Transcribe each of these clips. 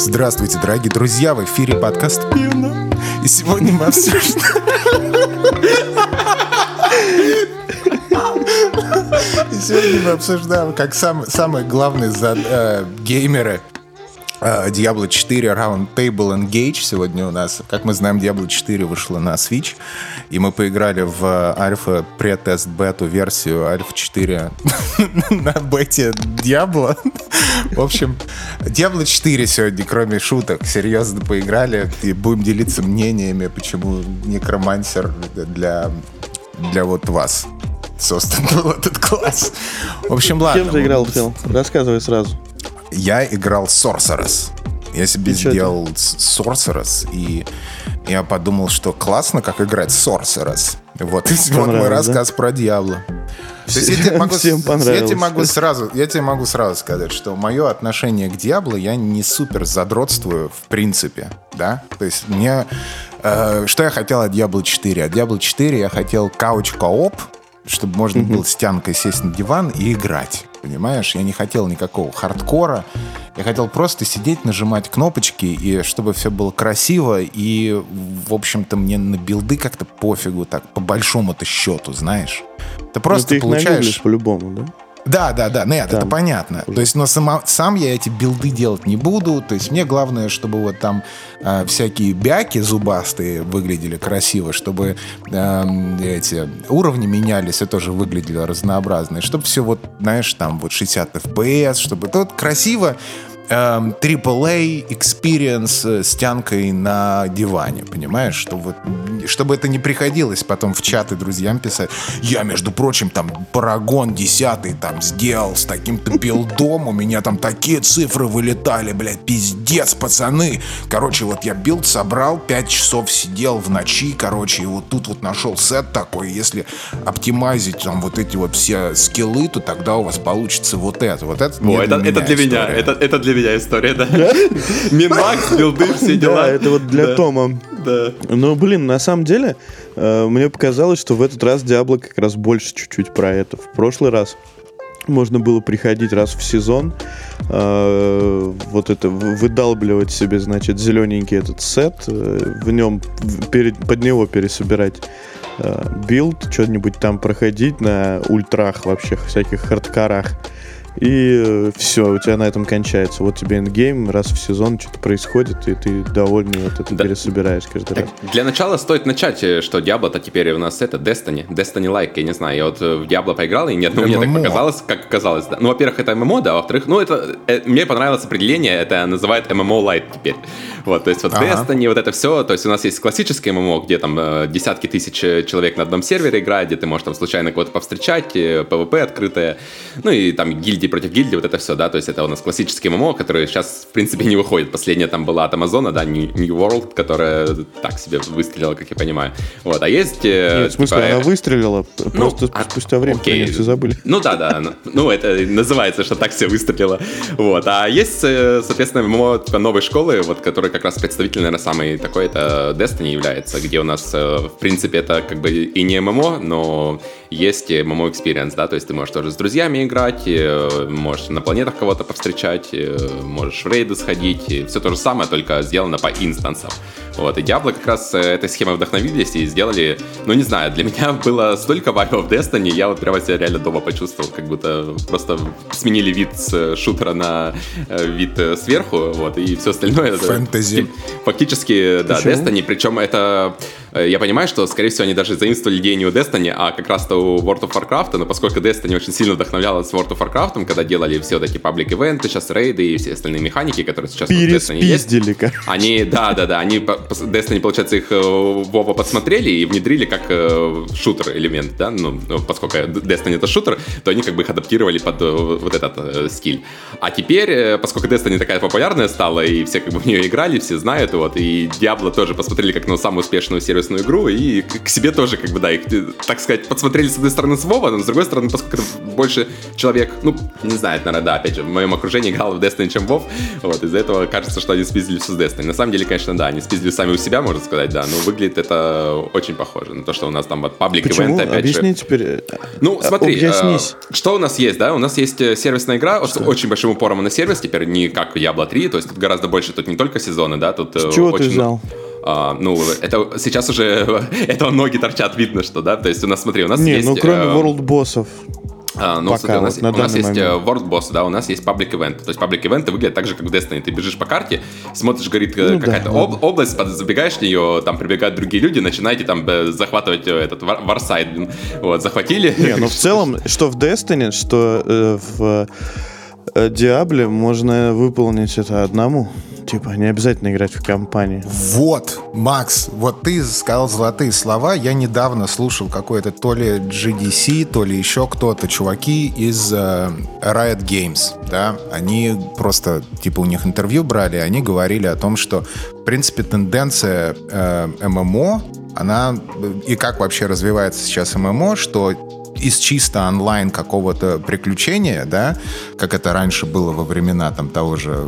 Здравствуйте, дорогие друзья, в эфире подкаст «Пена». И сегодня мы обсуждаем, как самые главные геймеры Diablo 4 Roundtable Engage. Сегодня у нас, как мы знаем, Diablo 4 вышла на Switch, и мы поиграли в альфа претест бету версию альфа 4 на бете Diablo. В общем, Diablo 4 сегодня, кроме шуток, серьезно поиграли и будем делиться мнениями, почему некромансер для вот вас создан был этот класс. В общем, ладно. Кем ты играл в целом? Рассказывай сразу. Я играл Sorceress. Я себе сделал Sorceress, и я подумал, что классно, как играть Sorceress. Вот, и вот мой рассказ про Диабло. Я тебе могу сразу сказать, что мое отношение к Диабло, я не супер задротствую в принципе, да? То есть мне... что я хотел от Диабло 4? От Диабло 4 я хотел кауч-кооп, чтобы можно было с тянкой сесть на диван и играть. Понимаешь, я не хотел никакого хардкора. Я хотел просто сидеть, нажимать кнопочки, и чтобы все было красиво. И, в общем-то, мне на билды как-то пофигу, так, по большому-то счету, знаешь. Ты просто ты получаешь... по-любому, да? Да, нет, там. Это понятно. То есть, но сам я эти билды делать не буду. То есть мне главное, чтобы вот там всякие бяки зубастые выглядели красиво, чтобы эти уровни менялись и тоже выглядели разнообразные, чтобы все вот, знаешь, там вот 60 FPS, чтобы тут красиво AAA experience с тянкой на диване, понимаешь? Чтобы это не приходилось потом в чаты друзьям писать. Я, между прочим, там Парагон 10-й там сделал с таким-то билдом, у меня там такие цифры вылетали, блядь, пиздец, пацаны. Короче, вот я билд собрал, 5 часов сидел в ночи, короче, и вот тут вот нашел сет такой, если оптимизить там вот эти вот все скиллы, то тогда у вас получится вот это. Вот это для меня история, да? Минмакс, билды, все дела. Да, это вот для Тома. Да. Ну, блин, на самом деле, мне показалось, что в этот раз Diablo как раз больше чуть-чуть про это. В прошлый раз можно было приходить раз в сезон, вот это, выдалбливать себе, значит, зелененький этот сет, в нем, под него пересобирать билд, что-нибудь там проходить на ультрах вообще, всяких хардкорах. И все, у тебя на этом кончается. Вот тебе эндгейм, раз в сезон что-то происходит, и ты довольный вот это пересобираешь каждый раз. Для начала стоит начать, что Diablo-то теперь у нас это Destiny-like, я не знаю, я вот в Diablo поиграл, и нет, ну, мне так показалось, как оказалось. Да. Ну, во-первых, это ММО, да, во-вторых, ну, это мне понравилось определение, это называют MMO-light теперь. Вот, то есть вот Destiny, вот это все, то есть у нас есть классическое ММО, где там десятки тысяч человек на одном сервере играют, где ты можешь там случайно кого-то повстречать, PvP открытое, ну, и там гильдии против гильдии, вот это все, да, то есть это у нас классические ММО, которые сейчас, в принципе, не выходят. Последняя там была от Амазона, да, New World, которая так себе выстрелила, как я понимаю. Вот, а есть... Нет, в смысле, она выстрелила, просто спустя время, конечно, все забыли. Ну да, ну это называется, что так все выстрелило. Вот, а есть, соответственно, ММО типа новой школы, вот, который как раз представитель, наверное, самый такой, это Destiny является, где у нас, в принципе, это как бы и не ММО, но есть ММО experience, да, то есть ты можешь тоже с друзьями играть, можешь на планетах кого-то повстречать, можешь в рейды сходить, все то же самое, только сделано по инстансам. Вот, и Diablo как раз этой схемой вдохновились и сделали, ну не знаю, для меня было столько вайбов Destiny, я вот прямо себя реально дома почувствовал, как будто просто сменили вид с шутера на вид сверху, вот, и все остальное. Фэнтези. Это, фактически, да, почему? Destiny, причем это... Я понимаю, что, скорее всего, они даже заимствовали идею не у Destiny, а как раз-то у World of Warcraft, но поскольку Destiny очень сильно вдохновлялась World of Warcraft, когда делали все такие паблик-ивенты, сейчас рейды и все остальные механики, которые сейчас у Destiny есть. Они, да, они, Destiny, получается, их Вова подсмотрели и внедрили как шутер-элемент, да, ну, поскольку Destiny это шутер, то они как бы их адаптировали под вот этот стиль. А теперь, поскольку Destiny такая популярная стала, и все как бы в нее играли, все знают, вот, и Diablo тоже посмотрели как на самую успешную серию интересную игру, и к себе тоже, как бы, да, их, так сказать, подсмотрели с одной стороны с Вова, но с другой стороны, поскольку это больше человек, ну, не знает, наверное, да, опять же, в моем окружении играл в Destiny, чем Вов, вот, из-за этого кажется, что они спиздили все с Destiny. На самом деле, конечно, да, они спиздили сами у себя, можно сказать, да, но выглядит это очень похоже на то, что у нас там вот паблик ивент, опять Объясни же. Теперь. Ну, смотри, что у нас есть, да, у нас есть сервисная игра, что? С очень большим упором на сервис, теперь не как Diablo 3, то есть тут гораздо больше, тут не только сезоны, да, тут очень... С чего ты взял? Ну, это сейчас уже, этого ноги торчат, видно, что, да, то есть у нас, смотри, у нас не, есть... Не, ну, кроме World боссов. Ну, пока, смотри, у нас есть World Boss, да, у нас есть Public Event. То есть Public Event выглядит так же, как в Destiny. Ты бежишь по карте, смотришь, горит какая-то область, забегаешь в нее, там прибегают другие люди, начинаете там захватывать этот Варсайд. Вот, захватили. Не, ну, в целом, что в Destiny, что в Диабле можно выполнить это одному. Типа, не обязательно играть в компании. Вот, Макс, вот ты сказал золотые слова. Я недавно слушал какой-то то ли GDC, то ли еще кто-то. Чуваки из Riot Games, да. Они просто, типа, у них интервью брали, они говорили о том, что, в принципе, тенденция ММО, она... И как вообще развивается сейчас ММО, что... из чисто онлайн какого-то приключения, да, как это раньше было во времена там того же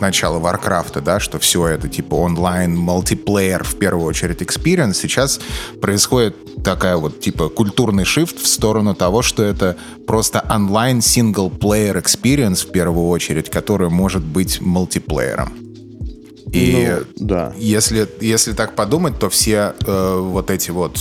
начала Варкрафта, да, что все это типа онлайн, мультиплеер, в первую очередь, экспириенс, сейчас происходит такая вот типа культурный шифт в сторону того, что это просто онлайн синглплеер экспириенс, в первую очередь, который может быть мультиплеером. И ну, да. Если так подумать, то все вот эти вот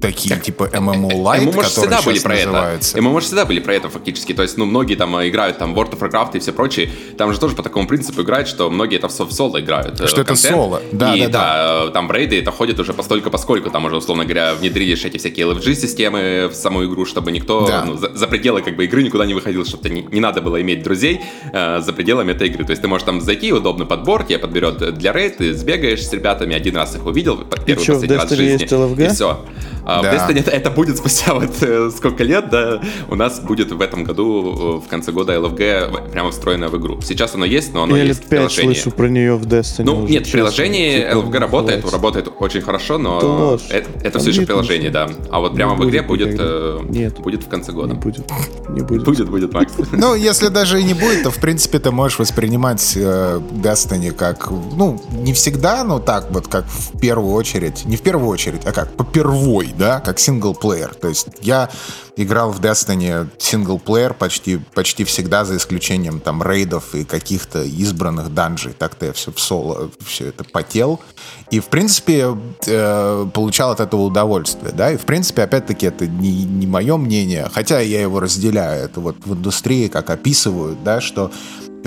такие, так, типа MMO Lite, которые всегда были про называются. Это. MMO же всегда были про это фактически. То есть, ну, многие там играют там World of Warcraft и все прочие. Там же тоже по такому принципу играют, что многие там в соло играют. Что это соло. Да, и, да, там в рейды это ходят уже постольку, поскольку там уже, условно говоря, внедрили эти всякие LFG-системы в саму игру, чтобы никто, да, ну, за пределы как бы игры никуда не выходил, чтобы не надо было иметь друзей за пределами этой игры. То есть ты можешь там зайти, удобный подбор, тебя подберет для рейд, ты сбегаешь с ребятами, один раз их увидел, первый, последний раз в жизни, и все. Да. В Destiny это будет спустя вот сколько лет, да, у нас будет в этом году, в конце года, LFG прямо встроенная в игру. Сейчас оно есть, но оно я есть в приложении. Я лет 5 слышу про нее в Destiny. Ну, нет, в приложении типа LFG работает очень хорошо, но это все еще приложение, да. А вот прямо в игре будет в конце года. Не будет. Будет, Макс. Ну, если даже и не будет, то, в принципе, ты можешь воспринимать Destiny как, ну, не всегда, но так вот, как в первую очередь, не в первую очередь, а как попервой, да, как синглплеер. То есть я играл в Destiny синглплеер почти всегда, за исключением там рейдов и каких-то избранных данжей. Так-то я все в соло, все это потел. И, в принципе, получал от этого удовольствие, да. И, в принципе, опять-таки, это не мое мнение, хотя я его разделяю. Это вот в индустрии, как описывают, да, что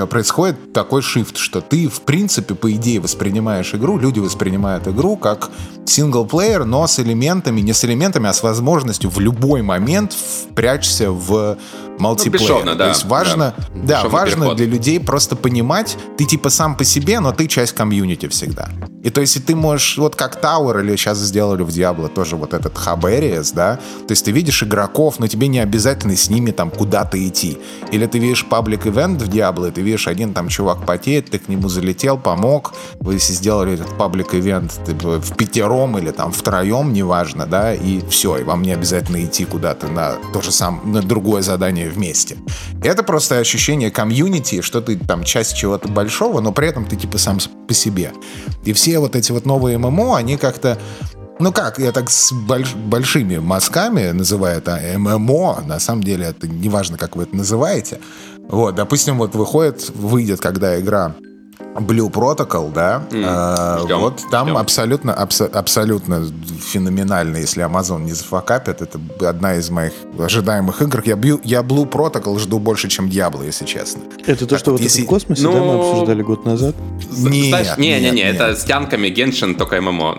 происходит такой шифт, что ты, в принципе, по идее воспринимаешь игру, люди воспринимают игру как синглплеер, но с элементами, не с элементами, а с возможностью в любой момент впрячься в мультиплеер. Ну, бесшовно, да. То есть важно, да. Да, важно для людей просто понимать, ты типа сам по себе, но ты часть комьюнити всегда. И то есть ты можешь, вот как Tower, или сейчас сделали в Diablo тоже вот этот Hub Areas, да, то есть ты видишь игроков, но тебе не обязательно с ними там куда-то идти. Или ты видишь паблик ивент в Diablo, ты видишь, один там чувак потеет, ты к нему залетел, помог, вы сделали этот паблик-ивент типа, в пятером или там втроем, неважно, да, и все, и вам не обязательно идти куда-то на то же самое, на другое задание вместе. Это просто ощущение комьюнити, что ты там часть чего-то большого, но при этом ты типа сам по себе. И все вот эти вот новые ММО, они как-то, ну как, я так с большими мазками называю это ММО, на самом деле это неважно, как вы это называете. Вот, допустим, вот выйдет, когда игра Blue Protocol, да, вот там ждем. Абсолютно феноменально, если Amazon не зафакапит, это одна из моих ожидаемых игр. Я Blue Protocol жду больше, чем Diablo, если честно. Это то, что вот в космосе, да, мы обсуждали год назад? Нет, это с тянками Genshin, только ММО.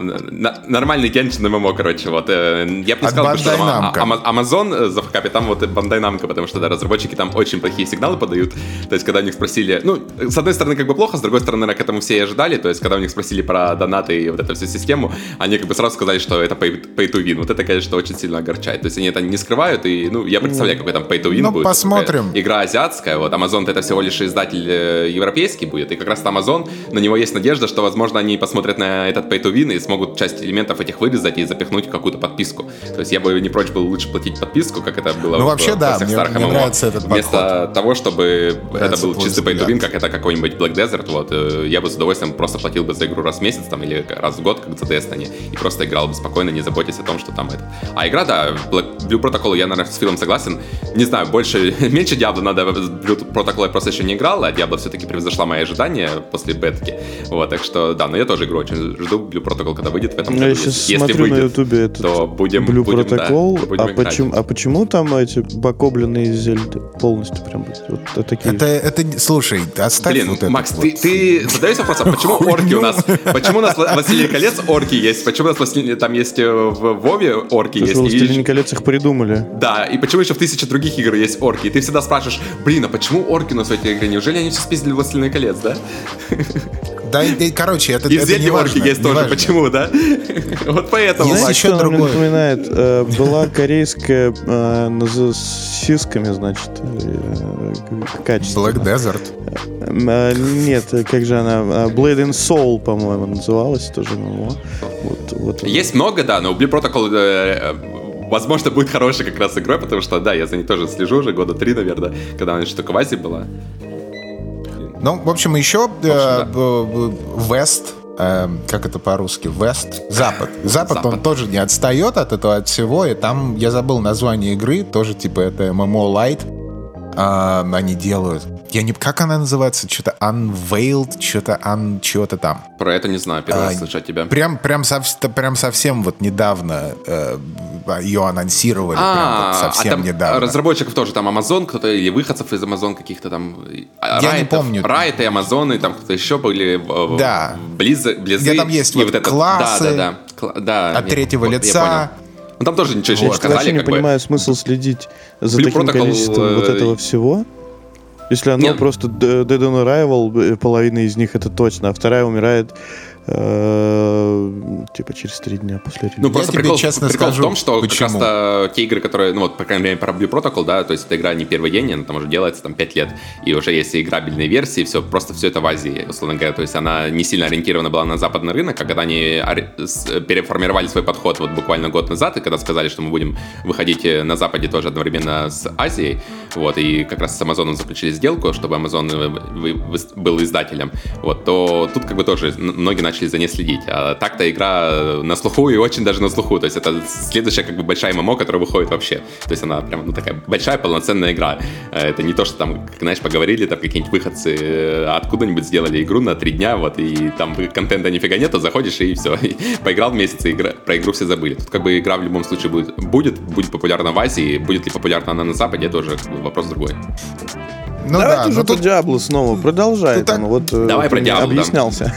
Нормальный Genshin ММО, короче, вот. Я бы не сказал, что Amazon зафакапит, там вот Bandai Namco, потому что, да, разработчики там очень плохие сигналы подают. То есть, когда у них спросили, ну, с одной стороны, как бы плохо, с другой стороны, наверное, к этому все и ожидали. То есть, когда у них спросили про донаты и вот эту всю систему, они как бы сразу сказали, что это pay to win. Вот это, конечно, очень сильно огорчает. То есть, они это не скрывают. И, ну, я представляю, какой там pay to win будет. Ну, посмотрим. Игра азиатская. Вот Amazon-то это всего лишь издатель европейский будет. И как раз Amazon, на него есть надежда, что, возможно, они посмотрят на этот pay to win и смогут часть элементов этих вырезать и запихнуть в какую-то подписку. То есть, я бы не прочь был лучше платить подписку, как это было во всех старых ММО. Вместо того, чтобы это был чистый pay to win, как это какой-нибудь Black Desert, вот, я бы с удовольствием просто платил бы за игру раз в месяц там, или раз в год, как в Destiny, и просто играл бы спокойно, не заботясь о том, что там это. А игра, да, Blue Protocol, я, наверное, с Филом согласен. Не знаю, меньше Diablo надо, Blue Protocol я просто еще не играл, а Diablo все-таки превзошла мои ожидания после бетки. Вот, так что, да, но я тоже игру очень жду, Blue Protocol, когда выйдет в этом году. Я сейчас смотрю на Ютубе этот Blue Protocol, а почему там эти бокобленные Зельды полностью прям вот такие? Это, слушай, оставь. Блин, вот Макс, ты задаешься вопросом, почему орки у нас? Почему у нас в «Властелине колец» орки есть? Почему у нас там есть в Вове орки есть? В «Властелине колец» их придумали. Да, и почему еще в 1000 других игр есть орки? И ты всегда спрашиваешь, блин, а почему орки у нас в этой игре? Неужели они все спиздили в «Властелине колец», да? Да, и, короче, это не важно. И в «Зельде» орки есть тоже, важно. Почему, да? Вот поэтому. Есть еще другое. Мне напоминает, была корейская с сисками, значит, качественно. Black Desert? Нет, как же она? Blade and Soul, по-моему, называлась тоже. Вот. Есть много, да, но у Blue Protocol... Возможно, будет хорошей как раз игрой, потому что, да, я за ней тоже слежу уже 3 года, наверное, когда она еще только в Азии была. Ну, в общем, еще West, как это по-русски, West, Запад, он тоже не отстает от этого, от всего, и там, я забыл название игры, тоже типа это MMO Lite, они делают. Как она называется? Что-то Unveiled, что-то там. Про это не знаю, первый раз слышу от тебя. Прям совсем вот недавно ее анонсировали. Прям вот совсем недавно. Разработчиков тоже там Amazon, кто-то или выходцев из Amazon каких-то там. Я не помню. Riot и Amazon, и там кто-то еще были. Да. Близы. Где там есть вот классы. Да. От третьего лица. Ну там тоже ничего еще не сказали. Я вообще не понимаю смысл следить за таким количеством вот этого всего. Если оно просто Dead on Arrival, половина из них это точно, а вторая умирает типа через 3 дня после релиза. Ну просто прикол в том, что как раз те игры, которые, ну вот, по крайней мере, про Blue Protocol, да, то есть эта игра не первый день, она там уже делается там 5 лет, и уже есть и играбельные версии, все, просто все это в Азии, условно говоря, то есть она не сильно ориентирована была на западный рынок, а когда они переформировали свой подход вот буквально год назад, и когда сказали, что мы будем выходить на Западе тоже одновременно с Азией, вот, и как раз с Amazon заключили сделку, чтобы Amazon был издателем, вот, то тут как бы тоже многие начали за ней следить. А так-то игра на слуху и очень даже на слуху. То есть это следующая как бы большая ММО, которая выходит вообще. То есть она прям, ну, такая большая полноценная игра. Это не то, что там, как, знаешь, поговорили, там какие-нибудь выходцы откуда-нибудь сделали игру на 3 дня, вот, и там контента нифига нету, заходишь и все. И поиграл месяц, и про игру все забыли. Тут как бы игра в любом случае будет популярна в Азии, будет ли популярна она на Западе, это уже вопрос другой. Ну давайте да, уже про Диабло снова продолжай. Давай про Диабло. Объяснялся.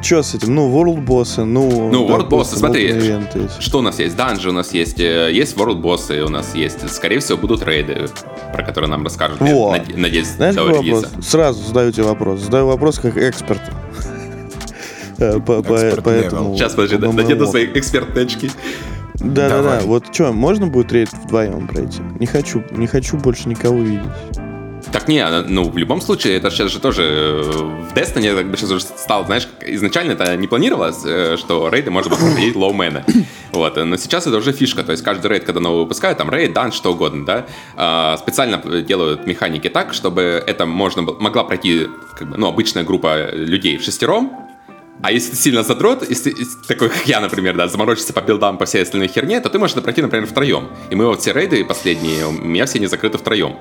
Че с этим? Ну, World Boss'ы. Ну, World Boss'ы, смотри, что у нас есть? Данжи у нас есть, есть World Boss'ы у нас есть. Скорее всего, будут рейды, про которые нам расскажут. Надеюсь, до релиза. Сразу задаю тебе вопрос. Задаю вопрос как эксперту. Сейчас, подожди, надену свои экспертные очки. Да-да-да, вот что, можно будет рейд вдвоем пройти? Не хочу больше никого видеть. Так не, ну в любом случае, это сейчас же тоже в Destiny как бы сейчас уже стало, знаешь, изначально это не планировалось, что рейды можно было проходить лоумена. Вот, но сейчас это уже фишка, то есть каждый рейд, когда новый выпускают, там рейд, данж, что угодно, да, специально делают механики так, чтобы это могла пройти как бы, ну, обычная группа людей вшестером. А если ты сильно задрот, если такой, как я, например, да, заморочишься по билдам, по всей остальной херне, то ты можешь это пройти, например, втроем. И мы вот все рейды последние, у меня все не закрыты втроем.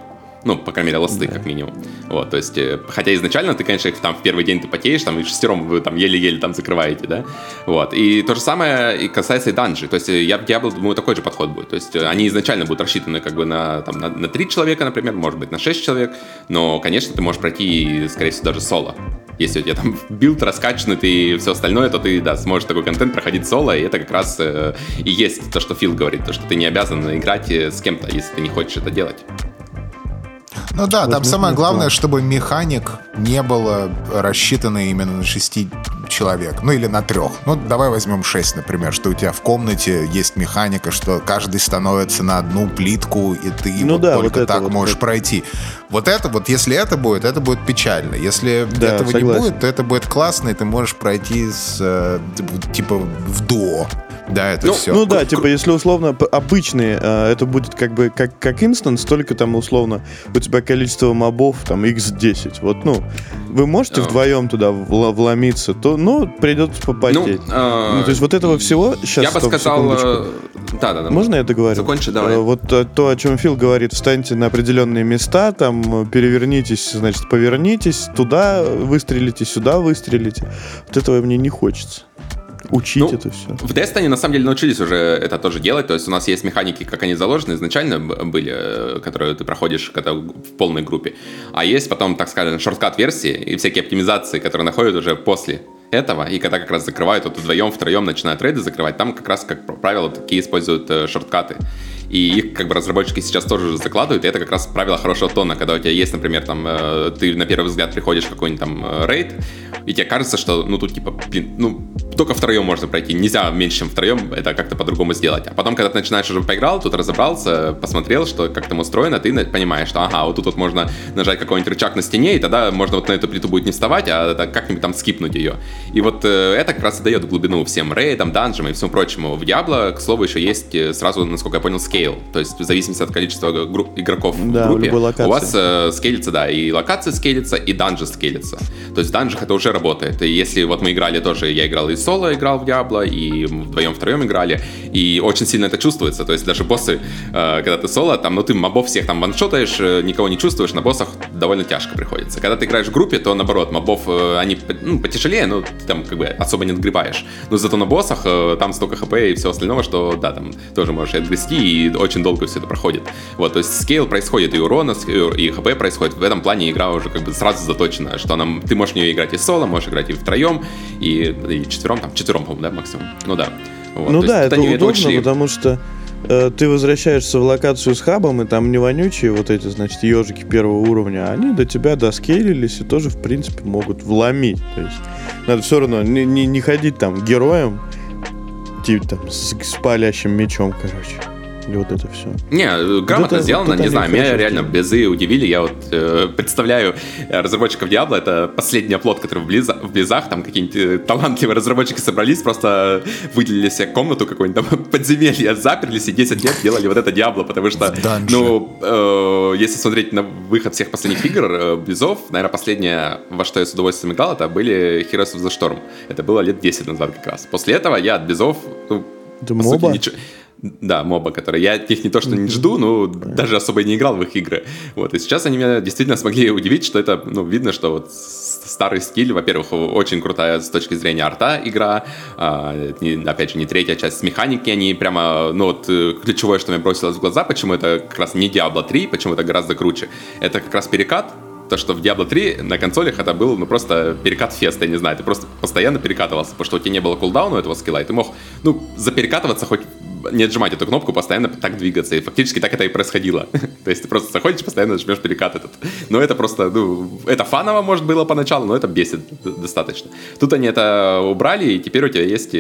Ну, по крайней мере, ласты, как минимум. Вот, то есть, хотя изначально ты, конечно, там в первый день ты потеешь, там и шестером вы там еле-еле там закрываете, да? Вот, и то же самое и касается и данжи. То есть, я бы, думаю, такой же подход будет. То есть, они изначально будут рассчитаны как бы на 3 человека, например, может быть, на 6 человек, но, конечно, ты можешь пройти, скорее всего, даже соло. Если у тебя там билд раскачанный и все остальное, то ты, да, сможешь такой контент проходить соло, и это как раз и есть то, что Фил говорит, то, что ты не обязан играть с кем-то, если ты не хочешь это делать. Ну да, вот там самое главное, чтобы механик не было рассчитано именно на 6 человек. Ну или на 3. Ну давай возьмем 6, например, что у тебя в комнате есть механика, что каждый становится на одну плитку, и ты можешь пройти. Вот это вот, если это будет печально. Если этого не будет, то это будет классно, и ты можешь пройти с, типа в дуо. Да, это все. Ну да, типа, если условно обычные, это будет как бы как инстанс, только там условно у тебя количество мобов там x10. Вот, ну, вы можете вдвоем туда вломиться, то, ну, придется попотеть. Ну, то есть вот этого всего сейчас... Я бы сказал... Да. Можно я договорю? Закончи, давай. Вот то, о чем Фил говорит, встаньте на определенные места, там, перевернитесь, значит, повернитесь, туда выстрелите, сюда выстрелите. Вот этого мне не хочется. Учить это все. В Destiny на самом деле научились уже это тоже делать. То есть у нас есть механики, как они заложены изначально были, которые ты проходишь когда в полной группе. А есть потом, так скажем, шорткат-версии и всякие оптимизации, которые находят уже после этого. И когда как раз закрывают, вот вдвоем, втроем начинают рейды закрывать. Там как раз, как правило, такие используют шорткаты. И их как бы разработчики сейчас тоже уже закладывают. И это как раз правило хорошего тона, когда у тебя есть, например, там ты на первый взгляд приходишь в какой-нибудь там рейд, и тебе кажется, что ну тут типа, блин, ну только втроем можно пройти, нельзя меньше, чем втроем, это как-то по-другому сделать. А потом, когда ты начинаешь уже поиграл, тут разобрался, посмотрел, что как там устроено, ты понимаешь, что ага, вот тут вот можно нажать какой-нибудь рычаг на стене, и тогда можно вот на эту плиту будет не вставать, а как-нибудь там скипнуть ее. И вот это как раз и дает глубину всем рейдам, данжам и всему прочему. В Diablo, к слову, еще есть сразу, насколько я понял, скейл, то есть в зависимости от количества игроков в группе, у вас скейлится, да, и локация скейлится, и данжи скейлится. То есть в данжах это уже работает. И если вот мы играли тоже, я играл и соло играл в Diablo, и вдвоем-втроем играли, и очень сильно это чувствуется. То есть даже боссы, когда ты соло, там, ну ты мобов всех там ваншотаешь, никого не чувствуешь, на боссах довольно тяжко приходится. Когда ты играешь в группе, то наоборот, мобов, они потяжелее, но ты там как бы особо не отгребаешь. Но зато на боссах там столько хп и всего остального, что да, там тоже можешь и отгрести, и очень долго все это проходит. Вот, то есть скейл происходит, и урона, и хп происходит. В этом плане игра уже как бы сразу заточена, что она, ты можешь в нее играть и соло, можешь играть и втроем, и четвером, по-моему, да, максимум. Ну да. Вот. Ну то да, это удобно, очень... потому что ты возвращаешься в локацию с хабом, и там не вонючие вот эти, значит, ежики первого уровня, они до тебя доскейлились и тоже, в принципе, могут вломить. То есть надо все равно не ходить там героем, типа там с палящим мечом, короче. И вот это все. Не, грамотно сделано, не знаю, меня реально безы удивили. Я вот представляю разработчиков Diablo, это последний оплот, который в Близзах, там какие-нибудь талантливые разработчики собрались, просто выделили себе комнату какую-нибудь, там подземелье, заперлись и 10 лет делали вот это Diablo, потому что, ну, если смотреть на выход всех последних игр Близзов, наверное, последнее, во что я с удовольствием играл, это были Heroes of the Storm. Это было лет 10 назад как раз. После этого я от Близзов, ну, по сути, ничего... Да, моба, которые... Я их не то что не жду, но даже особо и не играл в их игры. Вот, и сейчас они меня действительно смогли удивить, что это, ну, видно, что вот старый стиль, во-первых, очень крутая с точки зрения арта игра, опять же, не третья часть с механики, они прямо, ну, вот ключевое, что мне бросилось в глаза, почему это как раз не Diablo 3, почему это гораздо круче, это как раз перекат. То, что в Diablo 3 на консолях это был, ну, просто перекат-фест, я не знаю, ты просто постоянно перекатывался, потому что у тебя не было кулдауна у этого скилла, и ты мог, ну, заперекатываться, хоть не отжимать эту кнопку, постоянно так двигаться, и фактически так это и происходило. То есть ты просто заходишь, постоянно жмешь перекат этот. Но это просто, ну, это фаново, может, было поначалу, но это бесит достаточно. Тут они это убрали, и теперь у тебя есть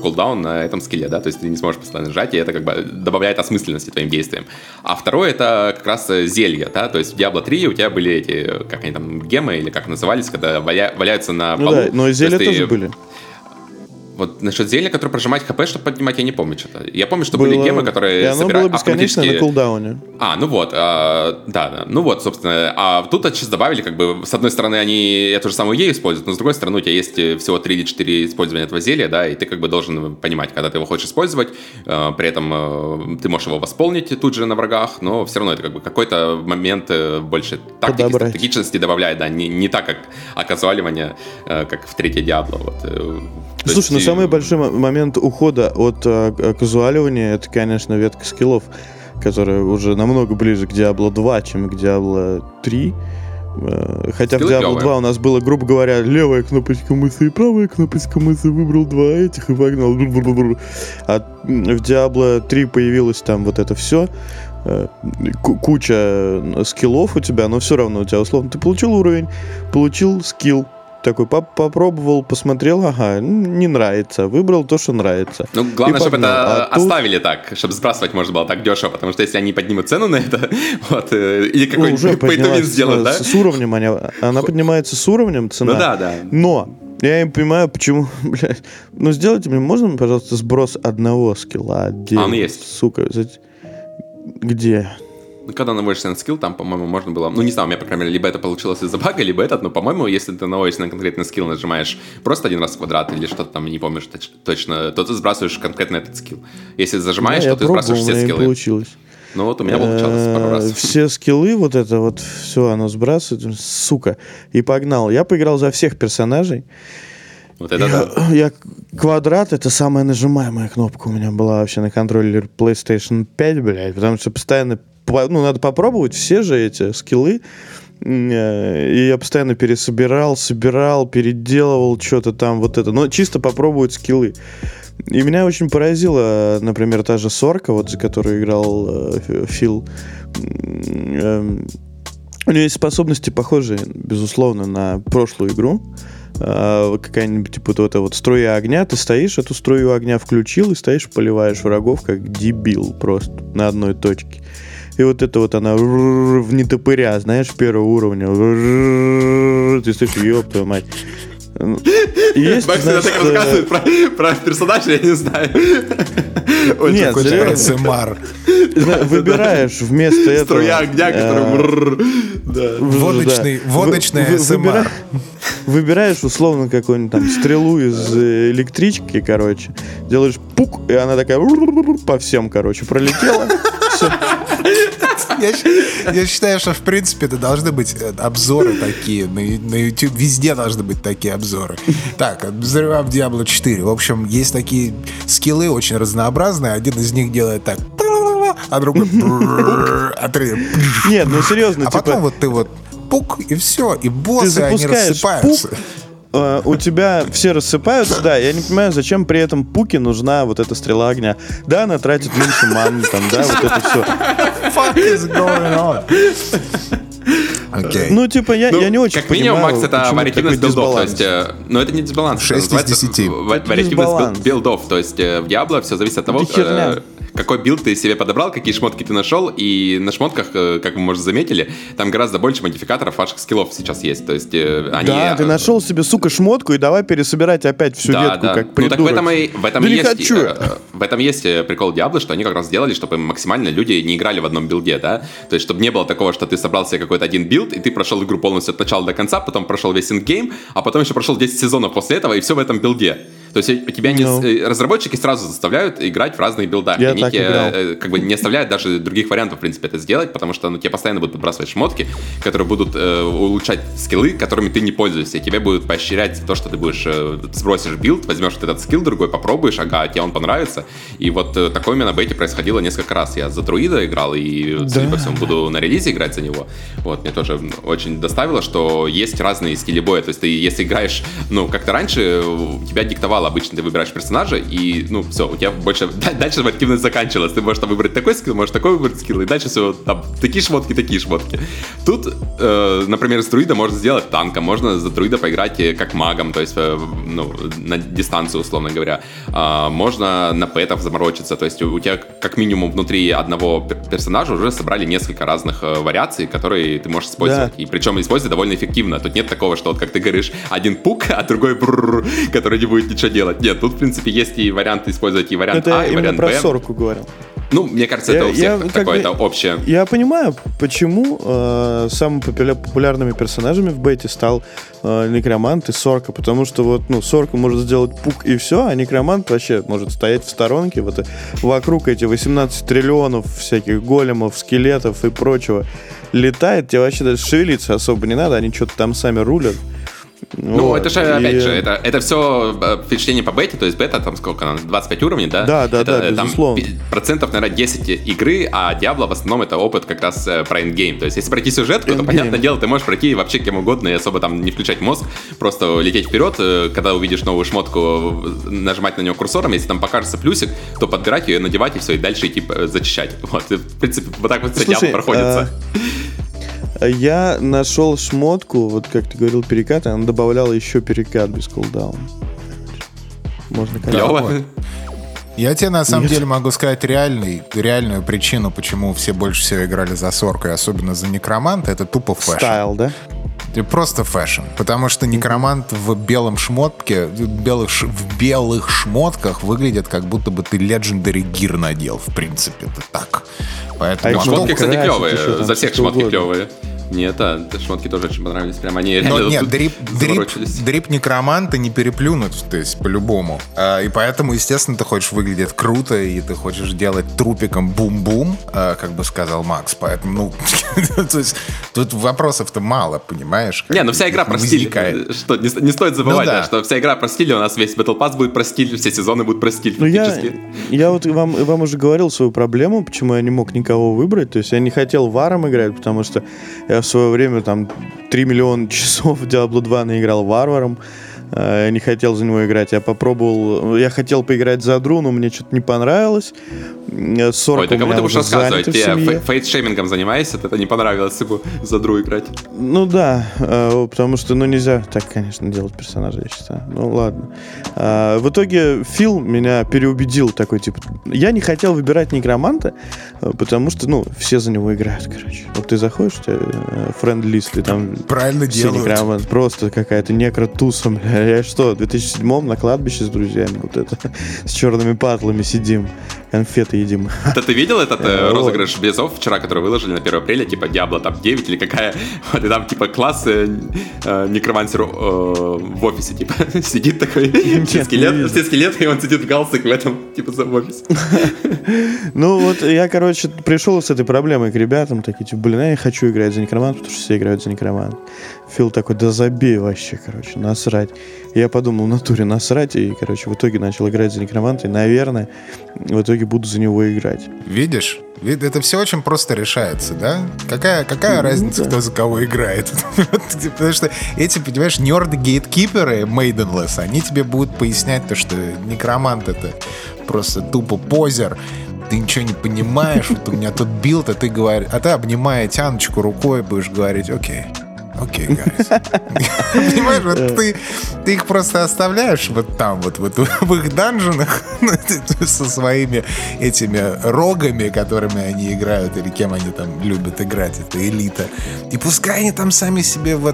кулдаун на этом скилле, да, то есть ты не сможешь постоянно жать, и это как бы добавляет осмысленности твоим действиям. А второе, это как раз зелья, да, то есть в Diablo 3 у тебя были эти, как они там, гемы, или как назывались, когда валяются на полу. Ну да, но и зелья то тоже были. Вот насчет зелья, которое прожимать хп, чтобы поднимать, я не помню что-то. Я помню, что были гемы, которые собирали автоматически... И оно было бесконечно на кулдауне. Ну вот, собственно. А тут сейчас добавили, как бы, с одной стороны, они эту же самую идею используют, но с другой стороны, у тебя есть всего 3 или 4 использования этого зелья, да, и ты как бы должен понимать, когда ты его хочешь использовать, при этом ты можешь его восполнить тут же на врагах, но все равно это как бы какой-то момент больше тактики, стратегичности добавляет, да, не так, как оказуаливание, как в третьей Diablo. Вот. Слушай, ну самый большой момент ухода от казуаливания, это, конечно, ветка скиллов, которая уже намного ближе к Diablo 2, чем к Diablo 3. Хотя скиллы в Diablo 2 у нас было, грубо говоря, левая кнопочка мыса и правая кнопочка мыса, выбрал 2 этих и погнал. А в Diablo 3 появилось там вот это все. куча скиллов у тебя, но все равно у тебя условно ты получил уровень, получил скилл, такой попробовал, посмотрел, ага, не нравится, выбрал то, что нравится. Ну, главное, чтобы это оставили так, чтобы сбрасывать можно было так дешево, потому что если они поднимут цену на это, вот, или какой-нибудь пейтовин сделают, да? С уровнем она поднимается с уровнем цена. Ну да. Но я не понимаю, почему, блядь, ну сделайте мне, можно, пожалуйста, сброс одного скилла? Он есть. Сука, где? Ну, когда наводишься на скилл, там, по-моему, можно было... Ну, не знаю, у меня, по крайней мере, либо это получилось из-за бага, либо этот, но, по-моему, если ты наводишься на конкретный скилл, нажимаешь просто один раз квадрат или что-то там, не помнишь точно, то ты сбрасываешь конкретно этот скилл. Если зажимаешь, то ты сбрасываешь все скиллы. Получилось. Ну, вот у меня получалось пару раз. Все скиллы, вот это вот, все, оно сбрасывает, сука, и погнал. Я поиграл за всех персонажей. Вот это квадрат — это самая нажимаемая кнопка у меня была вообще на контроллере PlayStation 5, блядь, потому что постоянно... Ну, надо попробовать все же эти скиллы. И я постоянно собирал, переделывал что-то там, вот это. Но чисто попробовать скиллы. И меня очень поразила, например, та же Сорка, вот, за которую играл Фил. У нее есть способности, похожие, безусловно, на прошлую игру. Какая-нибудь, типа, вот эта вот струя огня. Ты стоишь, эту струю огня включил и стоишь, поливаешь врагов, как дебил просто, на одной точке. И вот это вот она в нетопыря, знаешь, первого уровня. Ты слышишь, ёб твою мать. Есть, Макс, знаешь, так рассказывает про персонажа, я не знаю. Нет, серьезно. Выбираешь вместо этого... Струя огня, который... Водочная СМР. Выбираешь, условно, какую-нибудь там стрелу из электрички, короче. Делаешь пук, и она такая по всем, короче, пролетела. Все. Я считаю, что в принципе это должны быть обзоры такие. На YouTube везде должны быть такие обзоры. Так, взрываем Diablo 4. В общем, есть такие скиллы очень разнообразные. Один из них делает так, а другой... Нет, ну серьезно, а потом вот ты вот пук, и все. И боссы, они рассыпаются. У тебя все рассыпаются, да, я не понимаю, зачем при этом пуке нужна вот эта стрела огня. Да, она тратит меньше маны, там, да, вот это все. What the fuck is going on? Okay. Ну, типа, я не очень как понимаю, минимум, Макс, это вариативность билдов, то есть... Но это не дисбаланс, 6 из 10. Вариативность билдов, то есть в Diablo все зависит от того, какой билд ты себе подобрал, какие шмотки ты нашел, и на шмотках, как вы, может, заметили, там гораздо больше модификаторов ваших скиллов сейчас есть, то есть они... Да, ты нашел себе, сука, шмотку, и давай пересобирать опять всю ветку, как придурок. Ну, так в этом и есть... В этом есть прикол Diablo, что они как раз сделали, чтобы максимально люди не играли в одном билде, да? То есть чтобы не было такого, что ты собрал себе какой-то один билд, и ты прошел игру полностью от начала до конца, потом прошел весь ингейм, а потом еще прошел 10 сезонов после этого, и все в этом билде. То есть у тебя разработчики сразу заставляют играть в разные билдах. Я так играл. Как бы не оставляют даже других вариантов, в принципе, это сделать, потому что тебе постоянно будут подбрасывать шмотки, которые будут улучшать скиллы, которыми ты не пользуешься, и тебе будут поощрять то, что ты будешь сбросишь билд, возьмешь вот этот скилл, другой попробуешь, ага, тебе он понравится. И вот такое у меня на бейте происходило несколько раз. Я за друида играл, и, судя по всему, буду на релизе играть за него. Вот, мне тоже очень доставило, что есть разные стили боя. То есть ты, если играешь, ну, как-то раньше, тебя диктовало обычно, ты выбираешь персонажа, и, ну, все, у тебя больше... Дальше активность заканчивалась. Ты можешь там выбрать такой скилл, можешь такой выбрать скилл, и дальше все, там, такие шмотки. Тут, например, с друида можно сделать танка, можно за друида поиграть как магом, то есть, ну, на дистанцию, условно говоря. Можно на пэтов заморочиться, то есть у тебя, как минимум, внутри одного персонажа уже собрали несколько разных вариаций, которые ты можешь использовать. Да. И причем использовать довольно эффективно. Тут нет такого, что вот как ты говоришь, один пук, а другой который не будет ничего делать. Нет, тут в принципе есть и варианты использовать, и вариант А, и вариант Б. Я про Сорку говорил. Ну, мне кажется, это у всех какое-то общее. Я понимаю, почему самыми популярными персонажами в бете стал некромант и Сорка, потому что вот, ну, Сорка может сделать пук и все, а некромант вообще может стоять в сторонке, вот вокруг эти 18 триллионов всяких големов, скелетов и прочего летает, тебе вообще даже шевелиться особо не надо, они что-то там сами рулят. Ну, вот, это же, опять же, это все впечатление по бете, то есть бета, там сколько она, 25 уровней, да? Да, там безусловно. Процентов, наверное, 10 игры, а Diablo в основном это опыт как раз про эндгейм. То есть если пройти сюжетку, то, понятное дело, ты можешь пройти вообще кем угодно и особо там не включать мозг, просто лететь вперед, когда увидишь новую шмотку, нажимать на нее курсором, если там покажется плюсик, то подбирать ее, надевать и все, и дальше идти зачищать. Вот, в принципе, вот так вот Diablo проходится. Я нашел шмотку, вот как ты говорил, перекат, она добавляла еще перекат без кулдауна. Можно как-то. Я тебе на самом деле могу сказать реальную причину, почему все больше всего играли за Сорку, и особенно за Некроманта, это тупо фэшн. Стайл, да? Просто фэшн, потому что некромант в белом шмотке, в белых шмотках выглядит, как будто бы ты Legendary Gear надел, в принципе, это так. Поэтому... А шмотки, кстати, клевые, за всех шмотки клевые. Нет, а шмотки тоже очень понравились, прям они реально дрип некроманта не переплюнут, то есть по-любому. И поэтому, естественно, ты хочешь выглядеть круто, и ты хочешь делать трупиком бум-бум, как бы сказал Макс, поэтому, ну, то есть тут вопросов-то мало, понимаешь? Не, ну вся игра про стиль, что не стоит забывать, что вся игра про стиль, у нас весь Battle Pass будет про стиль, все сезоны будут про стиль фактически. Я вот вам уже говорил свою проблему, почему я не мог никого выбрать, то есть я не хотел варом играть, потому что в свое время там 3 миллиона часов в Diablo 2 наиграл варваром. Я не хотел за него играть. Я хотел поиграть за Дру, но мне что-то не понравилось. Ой, да кому ты будешь рассказывать? Ты фейтшеймингом занимаешься, это не понравилось ему за Дру играть. Ну да, потому что нельзя так, конечно, делать персонажа, я считаю. Ну ладно. В итоге Фил меня переубедил, такой типа. Я не хотел выбирать некроманта, потому что, ну, все за него играют, короче. Вот ты заходишь, у тебя френд-лист, и там правильно все делают. Некромант, просто какая-то некротуса, бля. Я что, в 2007-м на кладбище с друзьями вот это, с черными патлами сидим, конфеты едим. Да ты видел этот розыгрыш призов вчера, который выложили на 1 апреля, типа Diablo там 9 или какая, вот, и там типа класс некромансер в офисе, типа, сидит такой, все скелеты, и он сидит в галстуке в этом, типа, за офис. Ну вот я, короче, пришел с этой проблемой к ребятам, такие, типа, блин, я не хочу играть за некромант, потому что все играют за некромант. Фил такой, да забей вообще, короче, насрать. Я подумал, в натуре насрать, и, короче, в итоге начал играть за некроманта, и, наверное, в итоге буду за него играть. Видишь? Это все очень просто решается, да? Какая разница, кто за кого играет? Потому что эти, понимаешь, нерды-гейткиперы Maidenless, они тебе будут пояснять то, что некромант — это просто тупо позер, ты ничего не понимаешь, вот у меня тут билд, а ты говоришь, а ты, обнимая Тяночку рукой, будешь говорить «Окей». Окей, гайз. Понимаешь, вот ты их просто оставляешь вот там, вот в их данженах со своими этими рогами, которыми они играют, или кем они там любят играть, это элита. И пускай они там сами себе в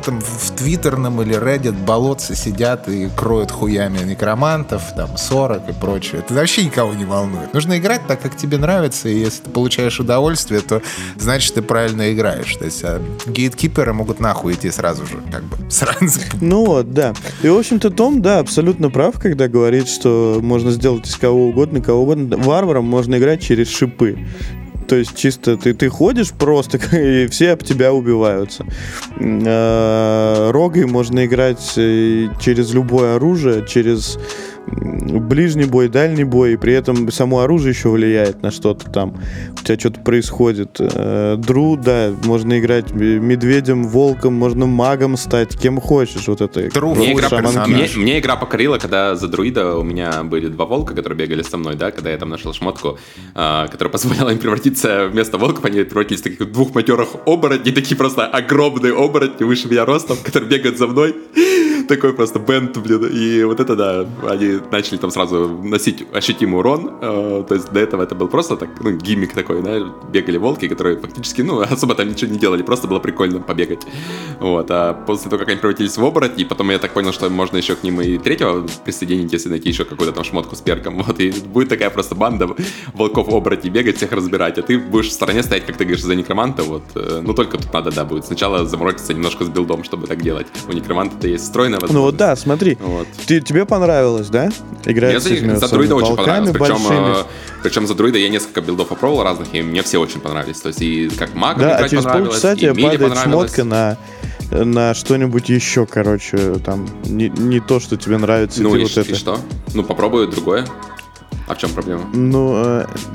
твиттерном или Reddit болотце сидят и кроют хуями некромантов, там, 40 и прочее. Это вообще никого не волнует. Нужно играть так, как тебе нравится, и если ты получаешь удовольствие, то значит, ты правильно играешь. То есть гейткиперы могут нахуй идти сразу же, как бы, сразу. Ну вот, да. И, в общем-то, Том, да, абсолютно прав, когда говорит, что можно сделать из кого угодно. Варваром можно играть через шипы. То есть чисто ты ходишь просто, и все об тебя убиваются. Рогой можно играть через любое оружие, через ближний бой, дальний бой, и при этом само оружие еще влияет на что-то там. У тебя что-то происходит. Дру, да, можно играть медведем, волком, можно магом стать, кем хочешь. Вот это. Мне игра покорила, когда за друида у меня были два волка, которые бегали со мной, да, когда я там нашел шмотку, которая позволяла им превратиться вместо волков, они превратились в таких двух матерых оборотней, такие просто огромные оборотни выше меня ростом, которые бегают за мной. Такой просто бенд, блин. И вот это, да, они начали там сразу носить ощутимый урон. То есть до этого это был просто так, ну, гиммик такой, да. Бегали волки, которые фактически, ну, особо там ничего не делали. Просто было прикольно побегать. Вот. А после того, как они превратились в оборотни, потом я так понял, что можно еще к ним и третьего присоединить, если найти еще какую-то там шмотку с перком. Вот. И будет такая просто банда волков-оборотней бегать, всех разбирать. А ты будешь в стороне стоять, как ты говоришь, за некроманта. Вот. Ну, только тут надо, да, будет сначала заморочиться немножко с билдом, чтобы так делать. У некроманта-то есть стройно. Ну вот да, смотри, вот. Тебе понравилось, да? Играть с этими волками большими. Причем за друида я несколько билдов опробовал разных, и мне все очень понравились. То есть и как магом играть понравилось, и мили понравилось. Да, а через полчаса тебе падает шмотка на на что-нибудь еще, короче, там, не то, что тебе нравится. Ну и, вот и что? Ну попробуй другое. А в чем проблема? Ну,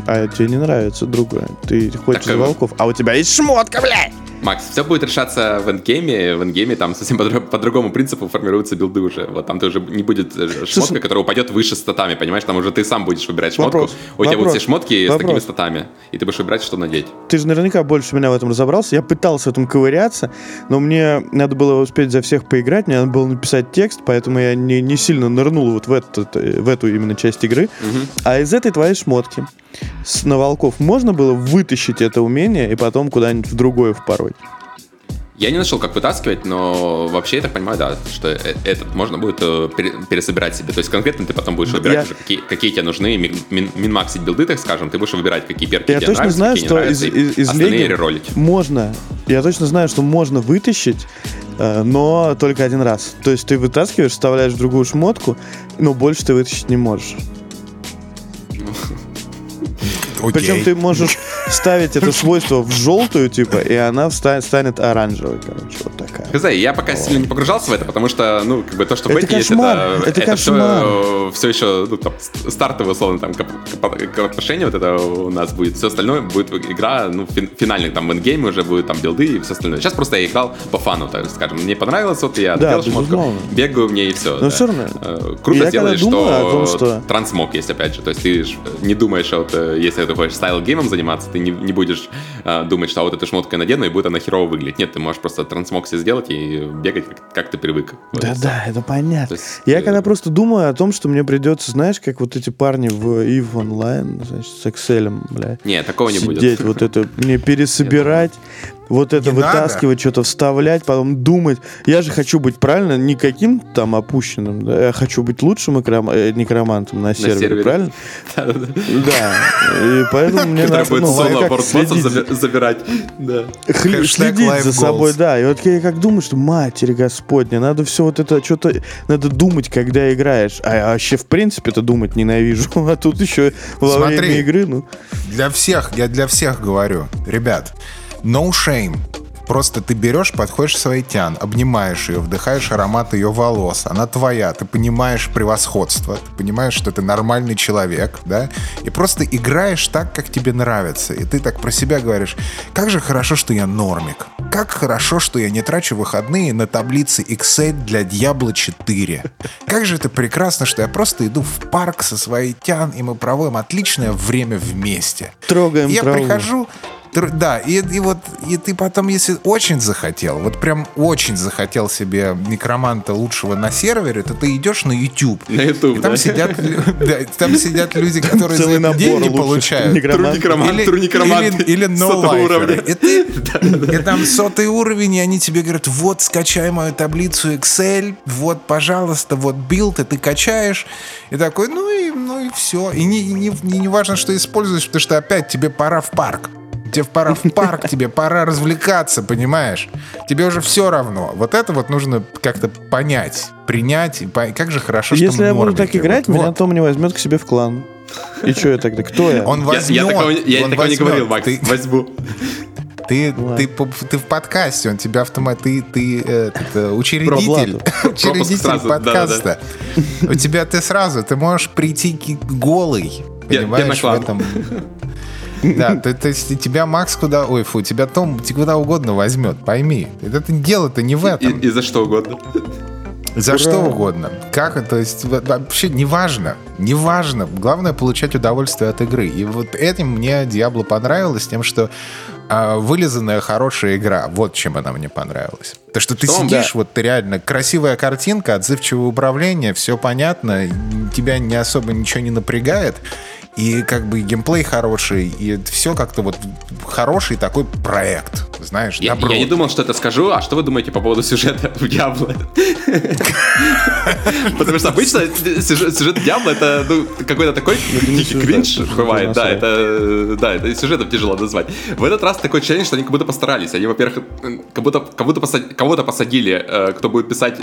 а тебе не нравится другое. Ты хочешь так, волков, а у тебя есть шмотка, блядь! Макс, все будет решаться в эндгейме. В эндгейме там совсем по другому принципу формируются билды уже. Вот там ты уже не будет шмотка, слушай, которая упадет выше статами, понимаешь? Там уже ты сам будешь выбирать шмотку. У тебя будут все шмотки с такими статами, и ты будешь выбирать, что надеть. Ты же наверняка больше меня в этом разобрался. Я пытался в этом ковыряться, но мне надо было успеть за всех поиграть, мне надо было написать текст, поэтому я не сильно нырнул вот в эту именно часть игры. Угу. А из этой твоей шмотки на волков можно было вытащить это умение и потом куда-нибудь в другое впороть? Я не нашел, как вытаскивать, но вообще, я так понимаю, да, что этот можно будет пересобирать себе. То есть конкретно ты потом будешь выбирать уже, какие тебе нужны, минмаксить билды, так скажем. Ты будешь выбирать, какие перки я тебе точно нравятся, знаю, какие что не нравятся, из остальные реролить. Можно, я точно знаю, что можно вытащить, но только один раз. То есть ты вытаскиваешь, вставляешь в другую шмотку, но больше ты вытащить не можешь. Okay. Причем ты можешь ставить это свойство в желтую, типа, и она станет оранжевой, короче, вот такая. Хз, я пока сильно не погружался в это, потому что, ну, как бы то, что в Бетте есть, это все еще, ну, там, стартовое, условно, там, копошение вот это у нас будет. Все остальное будет игра, ну, финальный, там, эндгейм уже будет, там, билды и все остальное. Сейчас просто я играл по фану, так скажем. Мне понравилось, вот я делал шмотку, бегаю мне и все. Но все равно. Круто сделали, что трансмог есть, опять же. То есть ты не думаешь, вот, если это хочешь стайл-геймом заниматься, ты не будешь думать, что вот эта шмотка надену, и будет она херово выглядеть. Нет, ты можешь просто трансмог себе сделать и бегать, как ты привык. Да-да, это понятно. Есть, я когда просто думаю о том, что мне придется, знаешь, как вот эти парни в EVE Online, значит, с Excel, бля. Нет, такого не будет. Сидеть, вот это, мне пересобирать, вот это вытаскивать, что-то вставлять, потом думать. Я же хочу быть, правильно, не каким-то там опущенным, да? Я хочу быть лучшим некромантом на сервере, правильно? Да. И поэтому мне надо, как следить, забирать. Следить за собой, да. И вот я как думаю, что, матерь господня, надо все вот это, что-то надо думать, когда играешь. А вообще, в принципе, это думать ненавижу. А тут еще во время игры, ну. Для всех, я для всех говорю, ребят, no shame. Просто ты берешь, подходишь к своей Тян, обнимаешь ее, вдыхаешь аромат ее волос. Она твоя, ты понимаешь превосходство, ты понимаешь, что ты нормальный человек, да? И просто играешь так, как тебе нравится. И ты так про себя говоришь: как же хорошо, что я нормик. Как хорошо, что я не трачу выходные на таблицы Excel для Diablo 4. Как же это прекрасно, что я просто иду в парк со своей Тян, и мы проводим отличное время вместе. Трогаем траву. Я прихожу... Да, и вот и ты потом, если очень захотел, вот прям очень захотел себе некроманта лучшего на сервере, то ты идешь на YouTube. На YouTube, и там, да? Там сидят люди, которые за это деньги получают. Или no-lifer. И там 100-й уровень, и они тебе говорят: вот, скачай мою таблицу Excel, вот, пожалуйста, вот билд, и ты качаешь. И такой, ну и все. И не важно, что используешь, потому что опять тебе пора в парк. Тебе пора в парк, тебе пора развлекаться, понимаешь? Тебе уже все равно. Вот это вот нужно как-то понять, принять. И как же хорошо, что мы нормики. Если я буду так играть, вот, меня вот. Том не возьмет к себе в клан. И что я тогда? Кто я? Он возьмет. Я такого не говорил, Макс. Возьму. Ты в подкасте, он тебя автомат... Ты учредитель. Учредитель подкаста. У тебя ты можешь прийти голый. Понимаешь, в этом... Да, то есть тебя Макс куда... Ой, фу, тебя Том куда угодно возьмет, пойми. Это дело-то не в этом. И за что угодно. За что угодно. Как, то есть вообще неважно. Главное — получать удовольствие от игры. И вот этим мне Diablo понравилось, тем, что вылизанная хорошая игра. Вот чем она мне понравилась. То, что ты сидишь, да. Вот ты реально красивая картинка, отзывчивое управление, все понятно, тебя не особо ничего не напрягает. И как бы геймплей хороший, и все как-то вот хороший такой проект, знаешь, я не думал, что это скажу, а что вы думаете по поводу сюжета в Diablo? Потому что обычно сюжет Diablo — это какой-то такой тихий кринж бывает, да, это сюжетом тяжело назвать. В этот раз такое ощущение, что они как будто постарались, они, во-первых, кого-то посадили, кто будет писать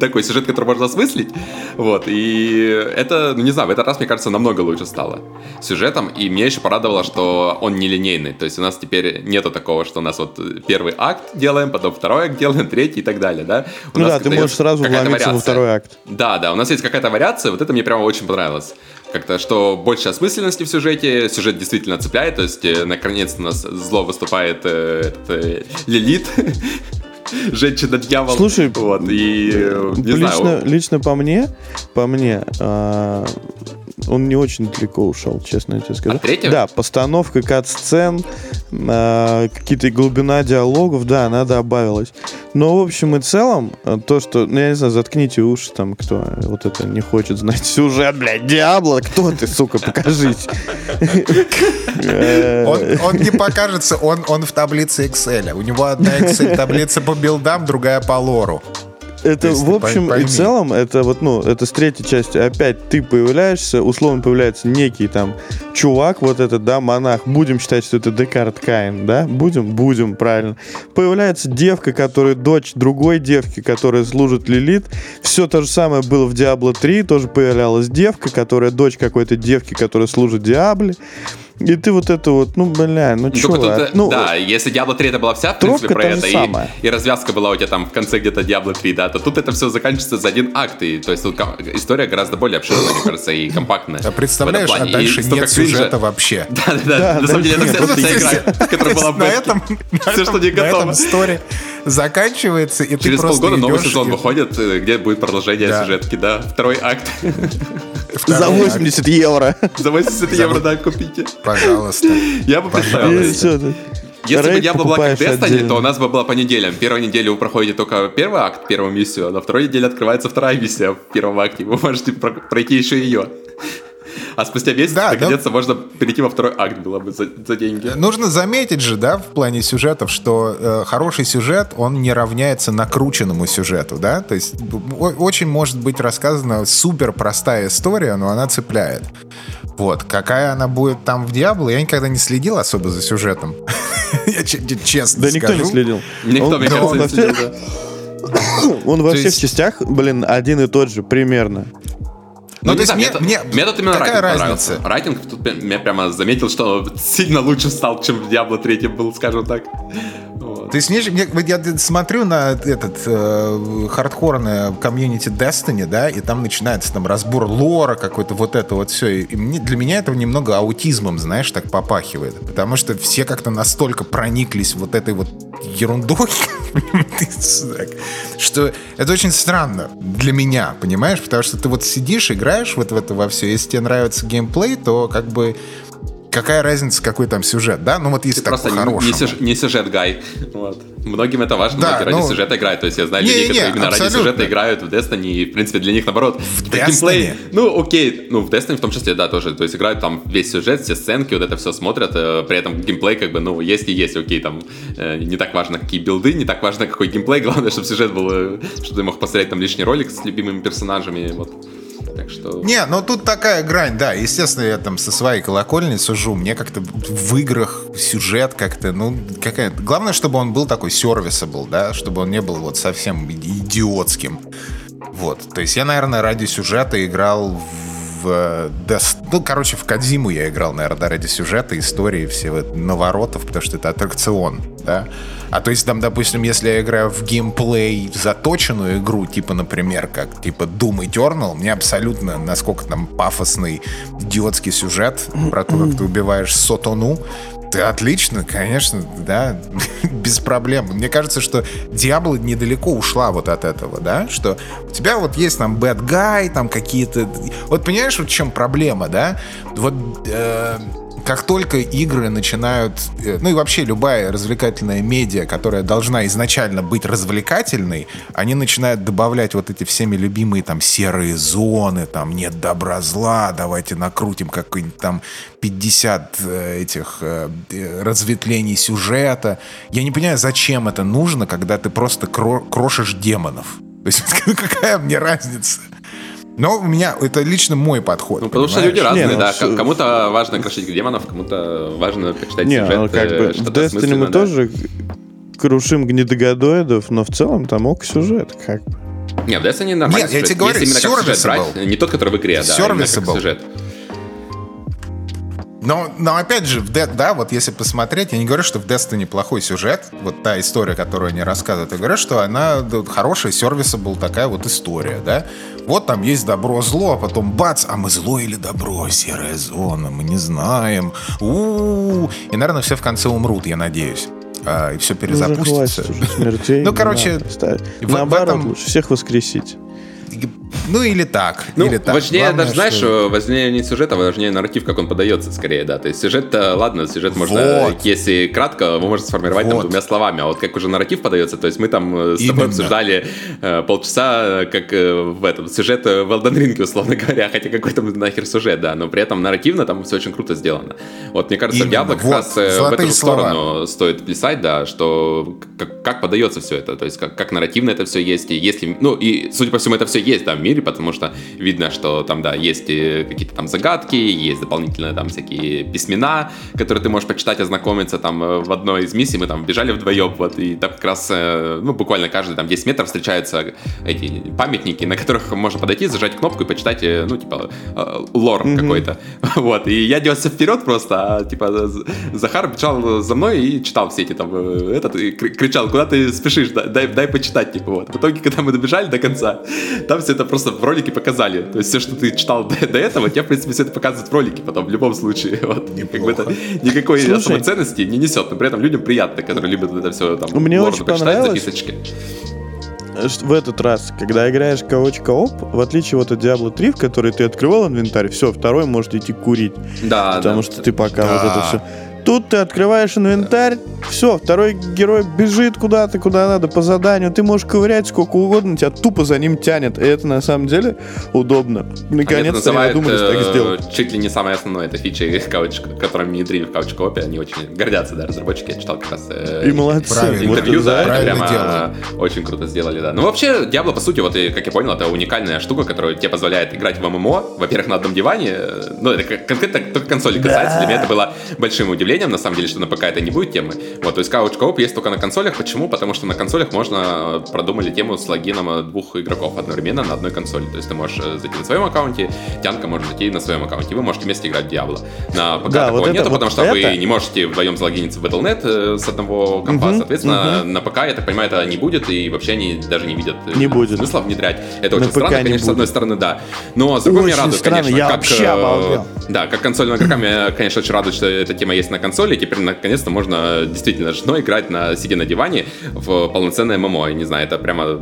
такой сюжет, который можно осмыслить, вот, и это, ну не знаю, в этот раз, мне кажется, намного лучше стало сюжетом, и меня еще порадовало, что он нелинейный, то есть у нас теперь нету такого, что нас вот первый акт делаем, потом второй акт делаем, третий и так далее, да? У нас ты можешь сразу вломиться во второй акт. Да, у нас есть какая-то вариация, вот это мне прямо очень понравилось. Как-то, что больше осмысленности в сюжете, сюжет действительно цепляет, то есть, наконец-то у нас зло выступает Лилит, женщина-дьявол. Слушай, вот, и, лично по мне, он не очень далеко ушел, честно я тебе скажу. Да, постановка кат-сцен, какие-то глубина диалогов, да, она добавилась. Но в общем и целом, то, что, я не знаю, заткните уши там, кто вот это не хочет знать сюжет, блядь, Диабло, кто ты, сука, покажись. Он не покажется, он в таблице Excel. У него одна Excel-таблица по билдам, другая по лору. Это, в общем и целом, это вот, это с третьей части опять ты появляешься, условно появляется некий там чувак, вот этот, да, монах, будем считать, что это Декарт Каин, да, будем, правильно. Появляется девка, которая дочь другой девки, которая служит Лилит, все то же самое было в Диабло 3, тоже появлялась девка, которая дочь какой-то девки, которая служит Диабле. И ты вот это вот, чувак. Да, если Diablo 3 это была вся, в принципе, про это, и развязка была у тебя там в конце где-то Diablo 3, да, то тут это все заканчивается за один акт, и, то есть тут история гораздо более обширная, мне кажется, и компактная. Да, представляешь, а дальше нет сюжета вообще. Да, на самом деле, это вся игра, которая была в бетке. Все, что не готово. На этом история заканчивается, и ты просто идешь. Через полгода новый сезон выходит, где будет продолжение сюжетки, да, второй акт. За 80 евро. За 80 евро, да, купите. Пожалуйста. Я бы представил. Если бы Diablo Black Death станет, то у нас бы было по неделям. Первую неделю вы проходите только первый акт, первую миссию, а на второй неделе открывается вторая миссия в первом акте. Вы можете пройти еще ее. А спустя месяц, наконец-то, можно перейти во второй акт было бы за деньги. Нужно заметить же, да, в плане сюжетов, что хороший сюжет, он не равняется накрученному сюжету, да? То есть очень может быть рассказана супер простая история, но она цепляет. Вот, какая она будет там в Диабло, я никогда не следил особо за сюжетом. Я честно скажу. Да никто не следил. Никто, мне кажется, не следил, да. Он во всех частях, один и тот же примерно. Ну, то есть мне тут именно райтинг понравился. Райтинг тут я прямо заметил, что сильно лучше стал, чем в Diablo 3 был, скажем так. Вот. То есть я смотрю на этот хардкорное комьюнити Destiny, да, и там начинается там разбор лора какой-то, вот это вот все. И для меня этого немного аутизмом, знаешь, так попахивает. Потому что все как-то настолько прониклись вот этой вот ерундой, что это очень странно для меня, понимаешь? Потому что ты вот сидишь, играешь вот в это во все. Если тебе нравится геймплей, то как бы какая разница, какой там сюжет, да? Ну вот если так по-хорошему. Просто не сюжет-гай. Вот. Многим это важно, да, многие ради сюжета играют. То есть я знаю людей, которые именно ради сюжета играют в Destiny, и в принципе для них наоборот. В геймплей, в Destiny в том числе, да, тоже. То есть играют там весь сюжет, все сценки, вот это все смотрят. При этом геймплей как бы, есть и есть, там не так важно, какие билды, не так важно, какой геймплей. Главное, чтобы сюжет был, чтобы ты мог посмотреть там лишний ролик с любимыми персонажами, вот. Так что... тут такая грань, да, естественно, я там со своей колокольни сужу, мне как-то в играх сюжет как-то, главное, чтобы он был такой сервисабл, да, чтобы он не был вот совсем идиотским, вот, то есть я, наверное, ради сюжета играл в Кодзиму я играл, наверное, ради сюжета, истории, всего наворотов, потому что это аттракцион, да. А то есть там, допустим, если я играю в геймплей заточенную игру, типа, например, как типа Doom Eternal, мне абсолютно, насколько там пафосный идиотский сюжет про то, как ты убиваешь Сотону, отлично, конечно, да, без проблем. Мне кажется, что Diablo недалеко ушла вот от этого, да, что у тебя вот есть там bad guy, там какие-то... Вот понимаешь, вот в чем проблема, да? Вот как только игры начинают... и вообще любая развлекательная медиа, которая должна изначально быть развлекательной, они начинают добавлять вот эти всеми любимые там серые зоны, там нет добра, зла, давайте накрутим какой-нибудь там 50 этих разветвлений сюжета. Я не понимаю, зачем это нужно, когда ты просто крошишь демонов. То есть какая мне разница? Но у меня, это лично мой подход. Потому что люди разные, да. Кому-то важно крошить демонов, кому-то важно почитать сюжет. В Destiny мы тоже крушим гнедогодоидов, но в целом там сюжет как бы. Нет, в Destiny нормально. Нет, я тебе говорю, сервис был. Не тот, который в игре, да, а как сюжет. Но опять же, в да, вот если посмотреть, я не говорю, что в Destiny неплохой сюжет, вот та история, которую они рассказывают, я говорю, что она хорошая, сервиса была такая вот история, да. Вот там есть добро-зло, а потом бац, а мы зло или добро, серая зона, мы не знаем. И, наверное, все в конце умрут, я надеюсь. И все перезапустится. Ну, короче, наоборот, лучше всех воскресить. Ну, или так. Ну, или так. Важнее, главное, даже, знаешь, что... важнее не сюжет, а важнее нарратив, как он подается, скорее, да. То есть сюжет-то, ладно, сюжет вот. Можно, если кратко, его можно сформировать вот. Там, двумя словами. А вот как уже нарратив подается, то есть мы там с тобой обсуждали полчаса, как в этом, сюжет в Elden Ring, условно говоря, хотя какой там нахер сюжет, да, но при этом нарративно там все очень круто сделано. Вот, мне кажется, Diablo вот. Как раз в эту сторону стоит писать, да, что как подается все это, то есть как нарративно это все есть, и если, ну, и, судя по всему, это все есть, да, в мире, потому что видно, что там, да, есть какие-то там загадки, есть дополнительно там всякие письмена, которые ты можешь почитать, ознакомиться, там, в одной из миссий мы там бежали вдвоем, вот, и там как раз, ну, буквально каждые там 10 метров встречаются эти памятники, на которых можно подойти, зажать кнопку и почитать, ну, типа, лор какой-то, вот, и я делался вперед просто, а, типа, Захар бежал за мной и читал все эти там, и кричал, куда ты спешишь, дай почитать, типа, вот, в итоге, когда мы добежали до конца, там все это просто в ролике показали. То есть все, что ты читал до этого, тебе, в принципе, все это показывают в ролике потом, в любом случае. Вот. Как бы это никакой особой ценности не несет, но при этом людям приятно, которые любят это все там. Мне очень понравилось, в этот раз, когда играешь коп, в отличие вот от Diablo 3, в который ты открывал инвентарь, все, второй может идти курить. Да, потому что ты пока вот это все... Тут ты открываешь инвентарь, все, второй герой бежит куда-то, куда надо, по заданию. Ты можешь ковырять сколько угодно, тебя тупо за ним тянет. И это на самом деле удобно. Наконец-то я думаю, что так сделать. Чуть ли не самая основная эта фича, которую мне внедрили в каучкоопе. Они очень гордятся, да, разработчики. Я читал как раз и молодцы. Интервью, вот, да, это прямо дело. Очень круто сделали, да. Ну вообще, Diablo, по сути, вот, и, как я понял, это уникальная штука, которая тебе позволяет играть в ММО, во-первых, на одном диване. Ну, это конкретно только консоли касается. Для меня это было большим удивлением. На самом деле, что на ПК это не будет темы. Вот, то есть couch-co-op есть только на консолях. Почему? Потому что на консолях можно продумали тему с логином двух игроков одновременно на одной консоли. То есть ты можешь зайти на своем аккаунте, Тянка может зайти на своем аккаунте. Вы можете вместе играть в Diablo. На ПК да, такого вот нету, вот потому что это... вы не можете вдвоем залогиниться в Battle.net с одного компа. Соответственно, на ПК, я так понимаю, это не будет, и вообще они даже не видят смысла внедрять. Это на очень странно, конечно, будет. С одной стороны, да. Но с другой меня радует, конечно, я как консольным игрокам, я, конечно, очень радует, что эта тема есть на консоли, теперь наконец-то можно действительно играть, сидя на диване, в полноценное ММО. Я не знаю, это прямо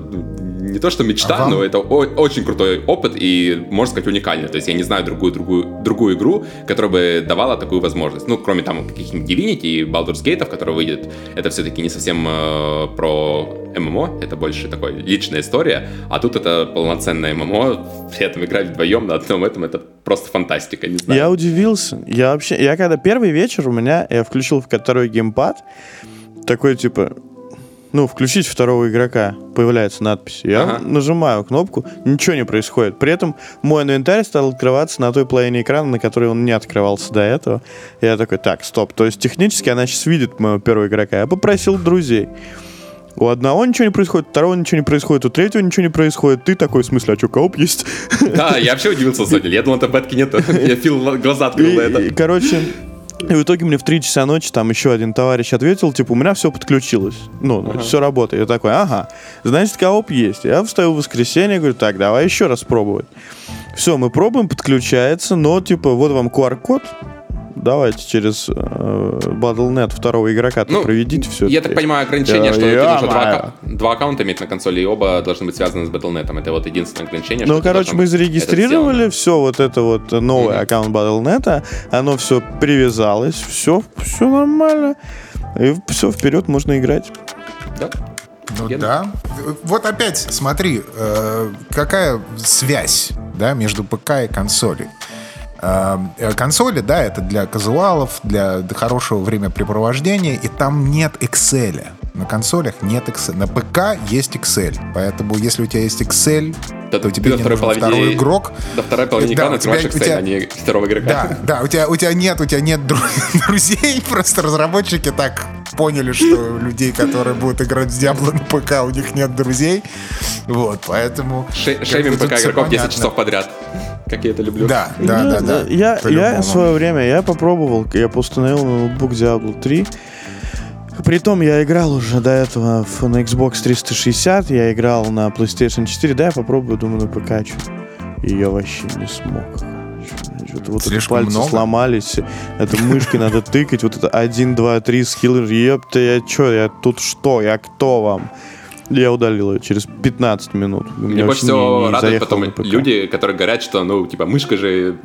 не то, что мечта, но это очень крутой опыт и, можно сказать, уникальный. То есть я не знаю другую игру, которая бы давала такую возможность. Ну, кроме там каких-нибудь Divinity и Baldur's Gate, который выйдет, это все-таки не совсем про ММО, это больше такая личная история, а тут это полноценное ММО, при этом играть вдвоем на одном этом, это просто фантастика, не знаю. Я удивился, я когда первый вечер у меня, я включил второй геймпад, такой типа, ну, включить второго игрока, появляется надпись, я нажимаю кнопку, ничего не происходит, при этом мой инвентарь стал открываться на той половине экрана, на которой он не открывался до этого, я такой, так, стоп, то есть технически она сейчас видит моего первого игрока, я попросил друзей. У одного ничего не происходит, у второго ничего не происходит, у третьего ничего не происходит. Ты такой, в смысле, а что, кооп есть? Да, я вообще удивился, Соня. Я думал, там бетки нету. Я глаза открыл на это. Короче, в итоге мне в 3 часа ночи там еще один товарищ ответил, типа, у меня все подключилось. Ну, все работает. Я такой, значит, кооп есть. Я встаю в воскресенье, говорю, так, давай еще раз пробовать. Все, мы пробуем, подключается, но, типа, вот вам QR-код. Давайте через Battle.net второго игрока проведите все. Я так понимаю, ограничение, что тебе нужно два аккаунта иметь на консоли, и оба должны быть связаны с Battle.net. Это вот единственное ограничение. Ну, короче, мы зарегистрировали все вот это вот новый аккаунт Battle.net. Оно все привязалось, все нормально. И все, вперед можно играть. Да. Ну да. Вот опять, смотри, какая связь, да, между ПК и консолью. Консоли, да, это для казуалов, для хорошего времяпрепровождения, и там нет Excel. На консолях нет Excel. На ПК есть Excel. Поэтому, если у тебя есть Excel, то тебе не нужен второй игрок. До второй половины экрана открываешь Excel, а не второго игрока. Да, у тебя нет друзей, просто разработчики так поняли, что людей, которые будут играть с Diablo на ПК, у них нет друзей. Вот, поэтому... Шеймим ПК игроков 10 часов подряд. как я это люблю. Да. Я в свое время попробовал, я установил ноутбук Diablo 3. Притом я играл уже до этого на Xbox 360, я играл на PlayStation 4, да, я попробую, думаю, на ПК. И я вообще не смог. Что-то вот эти пальцы сломались, это мышкой надо тыкать, вот это 1, 2, 3, скиллер, ёпта, я чё, я тут что, я кто вам? Я удалил ее через 15 минут. Мне больше всего радует потом люди, которые говорят, что, ну, типа, мышка же,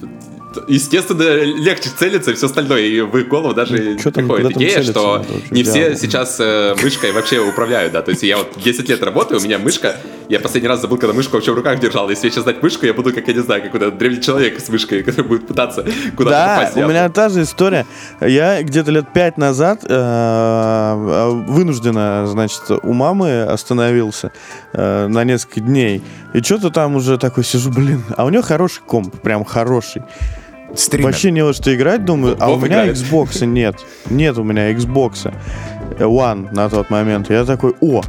естественно, легче целиться и все остальное. И в их голову даже приходит идея, что не все сейчас мышкой вообще управляют, да. То есть я вот 10 лет работаю, у меня мышка, я последний раз забыл, когда мышку вообще в руках держал. Если я сейчас дать мышку, я буду, как я не знаю, какой-то древний человек с мышкой, который будет пытаться куда-то попасть. Да, у меня та же история. Я где-то лет 5 назад вынужденно, значит, у мамы остановился на несколько дней. И что-то там уже такой сижу, блин. А у него хороший комп, прям хороший. Стример. Вообще не во что играть, думаю. А у меня Xbox'а нет. Нет у меня Xbox'а One на тот момент. Я такой, о,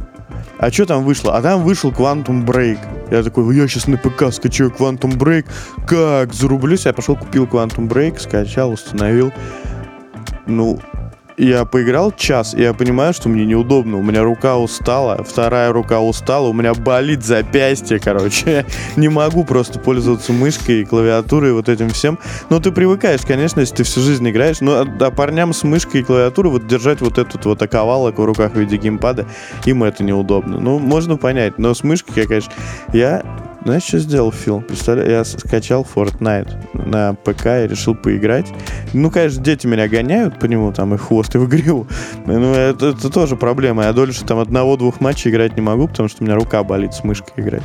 а что там вышло? А там вышел Quantum Break. Я такой, я сейчас на ПК скачаю Quantum Break. Как, зарублюсь? Я пошел, купил Quantum Break, скачал, установил. Ну... Я поиграл час, и я понимаю, что мне неудобно. У меня рука устала, вторая рука устала, у меня болит запястье, короче. Не могу просто пользоваться мышкой, клавиатурой и вот этим всем. Но ты привыкаешь, конечно, если ты всю жизнь играешь. Но а парням с мышкой и клавиатурой вот держать вот этот вот оковалок в руках в виде геймпада, им это неудобно. Ну, можно понять. Но с мышкой, я, конечно... Знаешь, что сделал, Фил? Представляю, я скачал Fortnite на ПК и решил поиграть. Ну, конечно, дети меня гоняют по нему, там, и хвост, и в игру. Ну, это тоже проблема. Я дольше там одного-двух матчей играть не могу, потому что у меня рука болит с мышкой играть.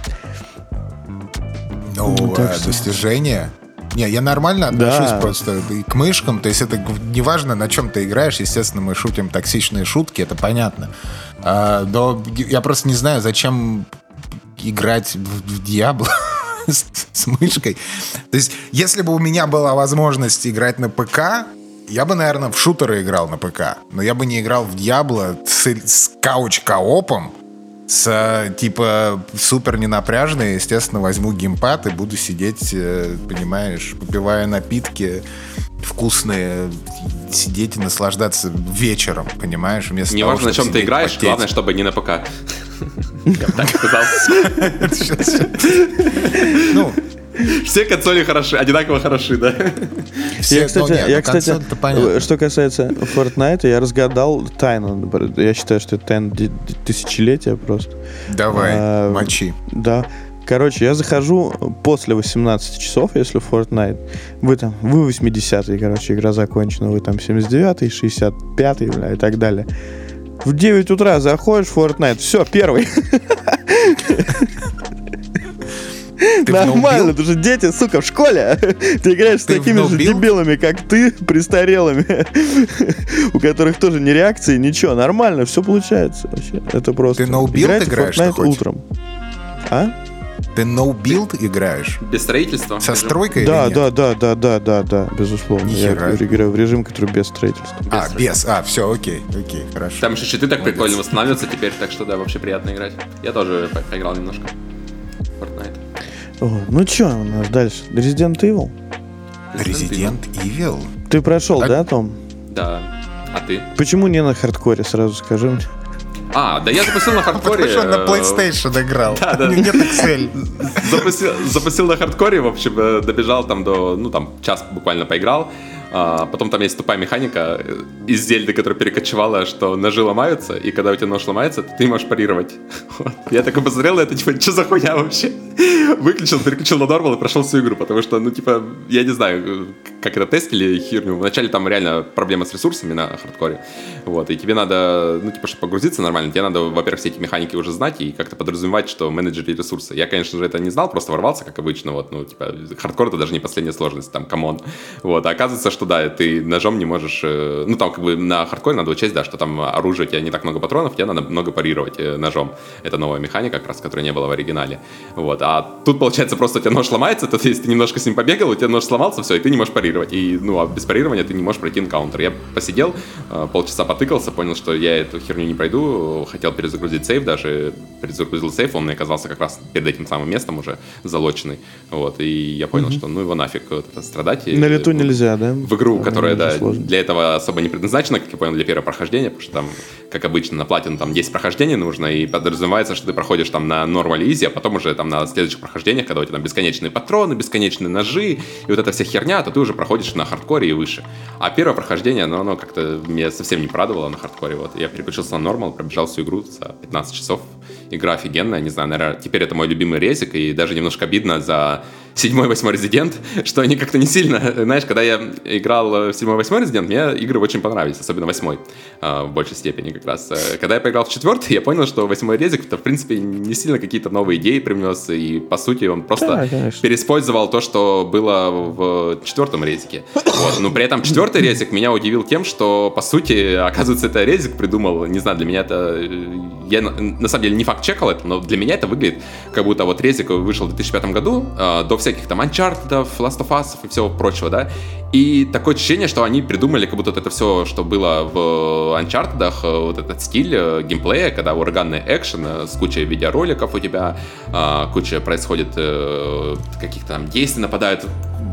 Ну, достижение... Не, я нормально отношусь просто к мышкам. То есть это неважно, на чем ты играешь. Естественно, мы шутим токсичные шутки, это понятно. Но я просто не знаю, зачем... играть в Diablo с мышкой. То есть, если бы у меня была возможность играть на ПК, я бы, наверное, в шутеры играл на ПК. Но я бы не играл в Diablo с кауч-коопом, с, типа, супер ненапряжной. Естественно, возьму геймпад и буду сидеть, понимаешь, попивая напитки вкусные, сидеть и наслаждаться вечером, понимаешь? Вместо того, важно, на чем ты играешь, потеть. Главное, чтобы не на ПК. Я бы так сказал. Ну, все консоли хороши, одинаково хороши, да? Я, кстати, что касается Fortnite, я разгадал тайну. Я считаю, что это тайна тысячелетия просто. Давай, мочи. Да. Короче, я захожу после 18 часов, если в Fortnite. Вы 80-й, короче, игра закончена. Вы там 79-й, 65-й, бля, и так далее. В 9 утра заходишь в Fortnite. Все, первый. Нормально, ты же дети, сука, в школе. Ты играешь с такими же дебилами, как ты, престарелыми, у которых тоже ни реакции, ничего. Нормально, все получается вообще. Это просто. Ты ноубилд играешь, ты хочешь? А? Ты ноубилд играешь? Без строительства? Со стройкой или нет? Да, безусловно. Нихера. Я играю в режим, который без строительства. Все, окей, хорошо. Там еще щиты так прикольно восстанавливаются теперь, так что да, вообще приятно играть. Я тоже поиграл немножко в Fortnite. Ну что у нас дальше? Resident Evil? Ты прошел, да, Том? Да. А ты? Почему не на хардкоре, сразу скажи мне? Я запустил на хардкоре. Потому что он на PlayStation играл. Да. Нет Excel. Запустил на хардкоре, в общем, добежал там до, час буквально поиграл. Потом там есть тупая механика из Зельды, которая перекочевала, что ножи ломаются, и когда у тебя нож ломается, то ты можешь парировать. Вот. Я такой посмотрел, это типа, что за хуйня вообще? Выключил, переключил на нормал и прошел всю игру, потому что, я не знаю, как это тестили херню. Вначале там реально проблема с ресурсами на хардкоре, вот, и тебе надо, чтобы погрузиться нормально, тебе надо, во-первых, все эти механики уже знать и как-то подразумевать, что менеджеры ресурсы. Я, конечно же, это не знал, просто ворвался, как обычно, хардкор — это даже не последняя сложность, там, камон. Вот, а оказывается, что да, ты ножом не можешь... там как бы на хардкоре надо учесть, да, что там оружие, у тебя не так много патронов, тебе надо много парировать ножом. Это новая механика, как раз, которой не было в оригинале. Вот. А тут, получается, просто у тебя нож сломается, то есть ты немножко с ним побегал, у тебя нож сломался, все, и ты не можешь парировать. И, ну, а без парирования ты не можешь пройти энкаунтер. Я посидел, полчаса потыкался, понял, что я эту херню не пройду, хотел перезагрузить сейф даже, перезагрузил сейф, он мне оказался как раз перед этим самым местом уже залоченный, вот, и я понял, что ну его нафиг вот это страдать. На лету нельзя, да? В игру, которая, да, для этого особо не предназначена, как я понял, для первого прохождения, потому что там, как обычно, на платину там 10 прохождений нужно, и подразумевается, что ты проходишь там на normal easy, а потом уже там на следующих прохождениях, когда у тебя там бесконечные патроны, бесконечные ножи, и вот эта вся херня, то ты уже проходишь на хардкоре и выше. А первое прохождение, ну, оно как-то меня совсем не порадовало на хардкоре, вот. Я переключился на normal, пробежал всю игру за 15 часов. Игра офигенная, не знаю, наверное, теперь это мой любимый резик, и даже немножко обидно за 7-8 Resident, что они как-то не сильно... Знаешь, когда я играл в 7-8 Resident, мне игры очень понравились, особенно 8-й в большей степени как раз. Когда я поиграл в 4-й, я понял, что 8-й резик-то, в принципе, не сильно какие-то новые идеи привнес, и, по сути, он просто переиспользовал то, что было в 4-м резике. Вот. Но при этом 4-й резик меня удивил тем, что, по сути, оказывается, это резик придумал, не знаю, для меня это... Я, на самом деле, не факт-чекал это, но для меня это выглядит, как будто вот резик вышел в 2005 году, до всяких там Uncharted, Last of Us и всего прочего, да, и такое ощущение, что они придумали, как будто вот это все, что было в Uncharted, вот этот стиль геймплея, когда ураганный экшен с кучей видеороликов у тебя, куча происходит каких-то там действий, нападают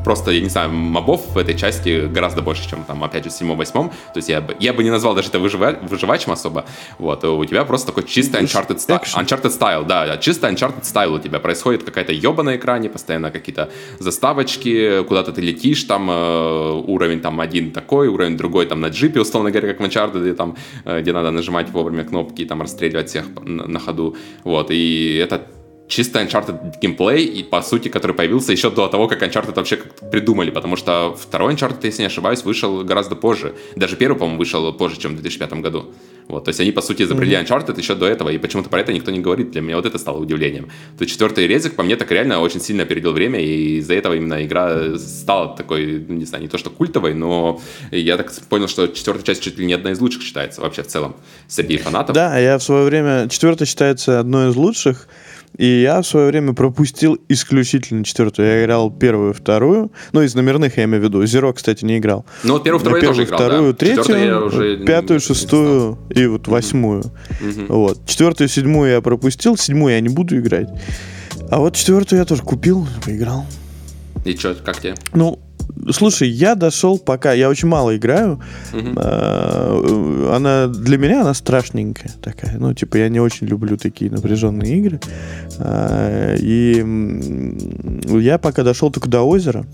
просто, я не знаю, мобов в этой части гораздо больше, чем там, опять же, в 7-8, то есть я бы не назвал даже это выживачем особо, вот, у тебя просто такой чистый Uncharted стайл, да, чистый Uncharted стайл у тебя, происходит какая-то ёба на экране, постоянно какие-то заставочки, куда-то ты летишь, там уровень там один такой, уровень другой там на джипе, условно говоря, как в Uncharted, там, где надо нажимать вовремя кнопки, там расстреливать всех на ходу, вот, и это чисто Uncharted геймплей, и, по сути, который появился еще до того, как Uncharted вообще как-то придумали, потому что второй Uncharted, если не ошибаюсь, вышел гораздо позже. Даже первый, по-моему, вышел позже, чем в 2005 году. Вот, то есть они, по сути, изобрели Uncharted еще до этого, и почему-то про это никто не говорит. Для меня вот это стало удивлением. То есть 4-й резик, по мне, так реально очень сильно опередил время, и из-за этого именно игра стала такой, не знаю, не то что культовой, но я так понял, что 4-я часть чуть ли не одна из лучших считается вообще в целом среди фанатов. Да, я в свое время... 4-я считается одной из лучших, и я в свое время пропустил исключительно 4-ю. Я играл 1-ю, 2-ю. Ну, из номерных я имею в виду. Зеро, кстати, не играл. Ну, вот 1-ю, 2-ю я тоже играл, 2-ю, 3-ю, 5-ю, 6-ю и вот 8-ю. Вот. 4-ю, 7-ю я пропустил. 7-ю я не буду играть. А вот 4-ю я тоже купил, поиграл. И что, как тебе? Ну, слушай, я дошел пока... Я очень мало играю. Она для меня, она страшненькая такая. Ну, типа, я не очень люблю такие напряженные игры. И я пока дошел только до озера.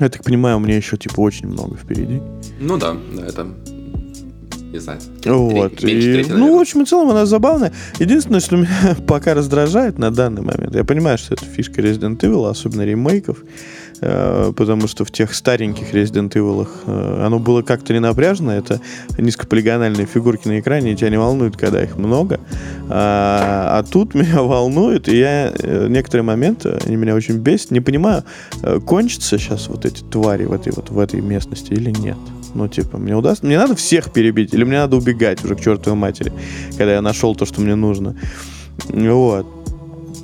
Я так понимаю, у меня еще, типа, очень много впереди. Ну да, да, это... Не знаю. Вот. Ну, в общем и целом, она забавная. Единственное, что меня пока раздражает на данный момент, я понимаю, что это фишка Resident Evil, особенно ремейков, потому что в тех стареньких Resident Evil оно было как-то не напряжено, это низкополигональные фигурки на экране, и тебя не волнует, когда их много. А тут меня волнует, и я некоторые моменты, они меня очень бесят, не понимаю, кончатся сейчас вот эти твари в этой местности или нет. Ну, типа, мне удастся... Мне надо всех перебить, или мне надо убегать уже к чертовой матери, когда я нашел то, что мне нужно. Вот.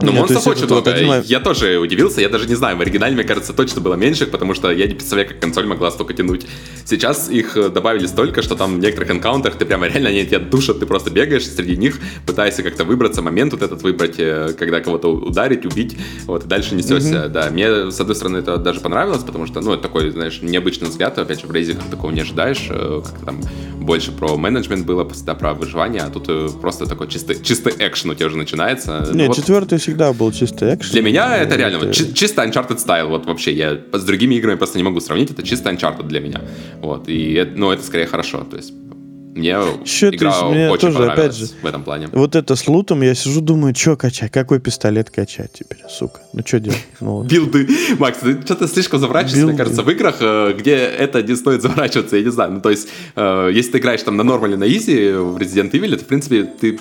Ну, монстров очень много. Я тоже удивился, я даже не знаю, в оригинале, мне кажется, точно было меньше, потому что я не представляю, как консоль могла столько тянуть. Сейчас их добавили столько, что там в некоторых энкаунтерах ты прямо реально, они тебя душат, ты просто бегаешь среди них, пытаешься как-то выбраться, момент вот этот выбрать, когда кого-то ударить, убить, вот, и дальше несешься. Да, мне, с одной стороны, это даже понравилось, потому что, ну, это такой, знаешь, необычный взгляд, опять же, в рейзиках такого не ожидаешь, как-то там больше про менеджмент было, всегда про выживание, а тут просто такой чистый экшен у тебя уже начинается. Нет, ну, вот. 4-й всегда был чистый экшен. Для меня это реально вот, чисто Uncharted стайл. Вот вообще я с другими играми просто не могу сравнить. Это чисто Uncharted для меня. Вот, и, ну, это скорее хорошо. То есть мне еще игра мне очень тоже, понравилась опять же, в этом плане. Вот это с лутом я сижу, думаю, что качать? Какой пистолет качать теперь, сука? Ну, что делать? Билды. Макс, ты что-то слишком заворачиваешься, мне кажется, в играх, где это не стоит заворачиваться, я не знаю. Ну, то есть, если ты играешь там на нормале, на изи, в Resident Evil, то, в принципе, ты...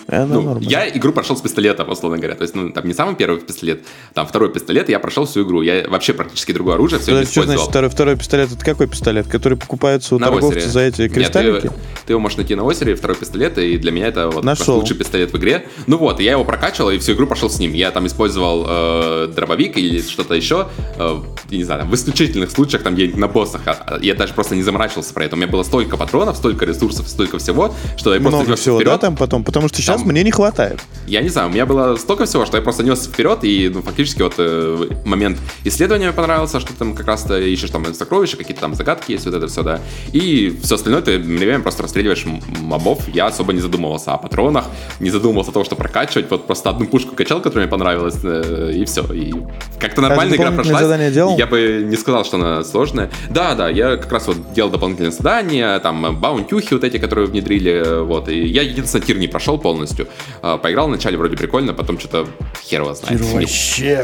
Я игру прошел с пистолетом, условно говоря. То есть, ну, там не самый первый пистолет, там второй пистолет, я прошел всю игру. Я вообще практически другое оружие все использовал. Что значит второй пистолет? Это какой пистолет? Который покупается у торговца за эти кристаллики? Ты его можешь найти на озере второй пистолет, и для меня это вот лучший пистолет в игре. Ну вот, я его прокачивал, и всю игру пошел с ним. Я там использовал дробовик или что-то еще, я не знаю, там, в исключительных случаях, там где-нибудь на боссах. Я даже просто не заморачивался про это. У меня было столько патронов, столько ресурсов, столько всего, что я просто нес вперед. Да, там потом, потому что сейчас там, мне не хватает. Я не знаю, у меня было столько всего, что я просто нес вперед, и фактически вот момент исследования мне понравился, что там как раз-то ищешь там сокровища, какие-то там загадки есть, вот это все, да. И все остальное ты время просто расстреливаешь мобов. Я особо не задумывался о патронах, не задумывался о том, что прокачивать. Вот просто одну пушку качал, которая мне понравилась, и все. И как-то нормально игра прошлась. Я бы не сказал, что она сложная. Да, я как раз вот делал дополнительные задания, там баунтюхи вот эти, которые внедрили, вот. И я единственный тир не прошел полностью. Поиграл вначале вроде прикольно, потом что-то хер его знает.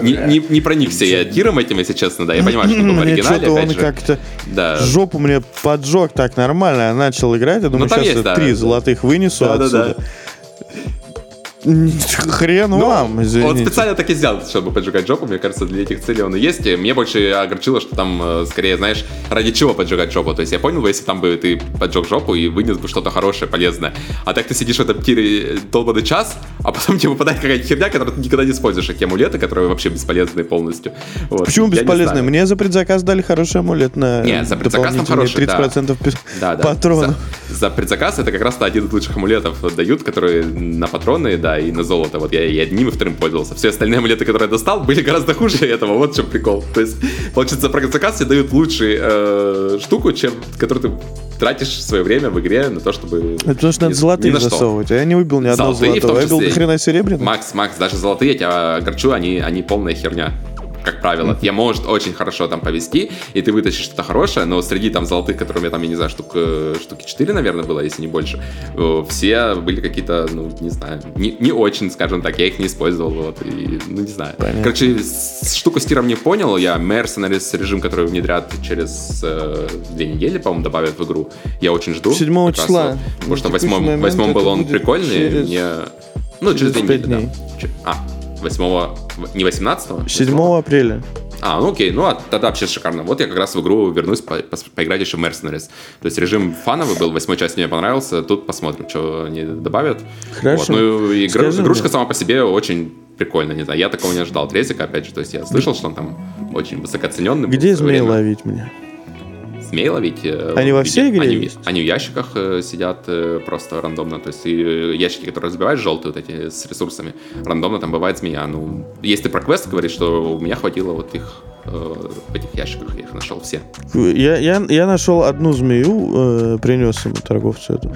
Не проникся я тиром этим, если честно, да. Я понимаю, что в оригинале, опять же. Как-то да. Жопу мне поджег так нормально, я начал играть, я думаю, сейчас есть, 3 золотых вынесу отсюда. Хрен вам, извините. Он специально так и сделал, чтобы поджигать жопу. Мне кажется, для этих целей он и есть. Мне больше огорчило, что там, скорее, знаешь, ради чего поджигать жопу. То есть я понял бы, если там бы ты поджег жопу и вынес бы что-то хорошее, полезное. А так ты сидишь в этом тире долбанный час, а потом тебе выпадает какая-то херня, которую ты никогда не используешь. Какие амулеты, которые вообще бесполезны полностью. Вот. Почему бесполезны? Мне за предзаказ дали хороший амулет на за предзаказ там хороший, 30% патронов. За предзаказ это как раз один из лучших амулетов дают, которые на патроны, да, и на золото. Вот я и одним, и вторым пользовался. Все остальные амулеты, которые я достал, были гораздо хуже этого. Вот в чем прикол. То есть, получается, за заказ тебе дают лучшую штуку, чем которую ты тратишь свое время в игре на то, чтобы... Это потому что надо золотые засовывать. А я не выбил ни одного золотого. Я выбил до хрена серебряный. Макс, даже золотые, я тебя огорчу, они полная херня. Как правило, тебе может очень хорошо там повезти, и ты вытащишь что-то хорошее, но среди там золотых, которые у меня там, я не знаю, штуки 4, наверное, было, если не больше, все были какие-то, не знаю, не очень, скажем так, я их не использовал, вот, и, не знаю. Понятно. Короче, штуку с тиром не понял, я Mercenaries режим, который внедрят через 2 недели, по-моему, добавят в игру, я очень жду. 7 числа. Потому что в 8 был он прикольный, через... мне... через 2 недели, да. 7 апреля. Окей, тогда вообще шикарно. Вот я как раз в игру вернусь поиграть еще в Mercenaries. То есть режим фановый был, 8-й часть мне понравился, тут посмотрим, что они добавят. Хорошо. Вот. Игрушка сама по себе очень прикольно, не знаю, я такого не ожидал. Трезик, опять же, то есть я слышал, что он там очень высокооцененный. Где змей ловить меня? Змей ловить? Они во всей игре есть? Они в ящиках сидят просто рандомно, то есть ящики, которые разбиваешь, желтые вот эти с ресурсами, рандомно там бывает змея. Если ты про квест говоришь, что у меня хватило вот их в этих ящиках, я их нашел все. Я нашел одну змею, принес ему торговцу эту.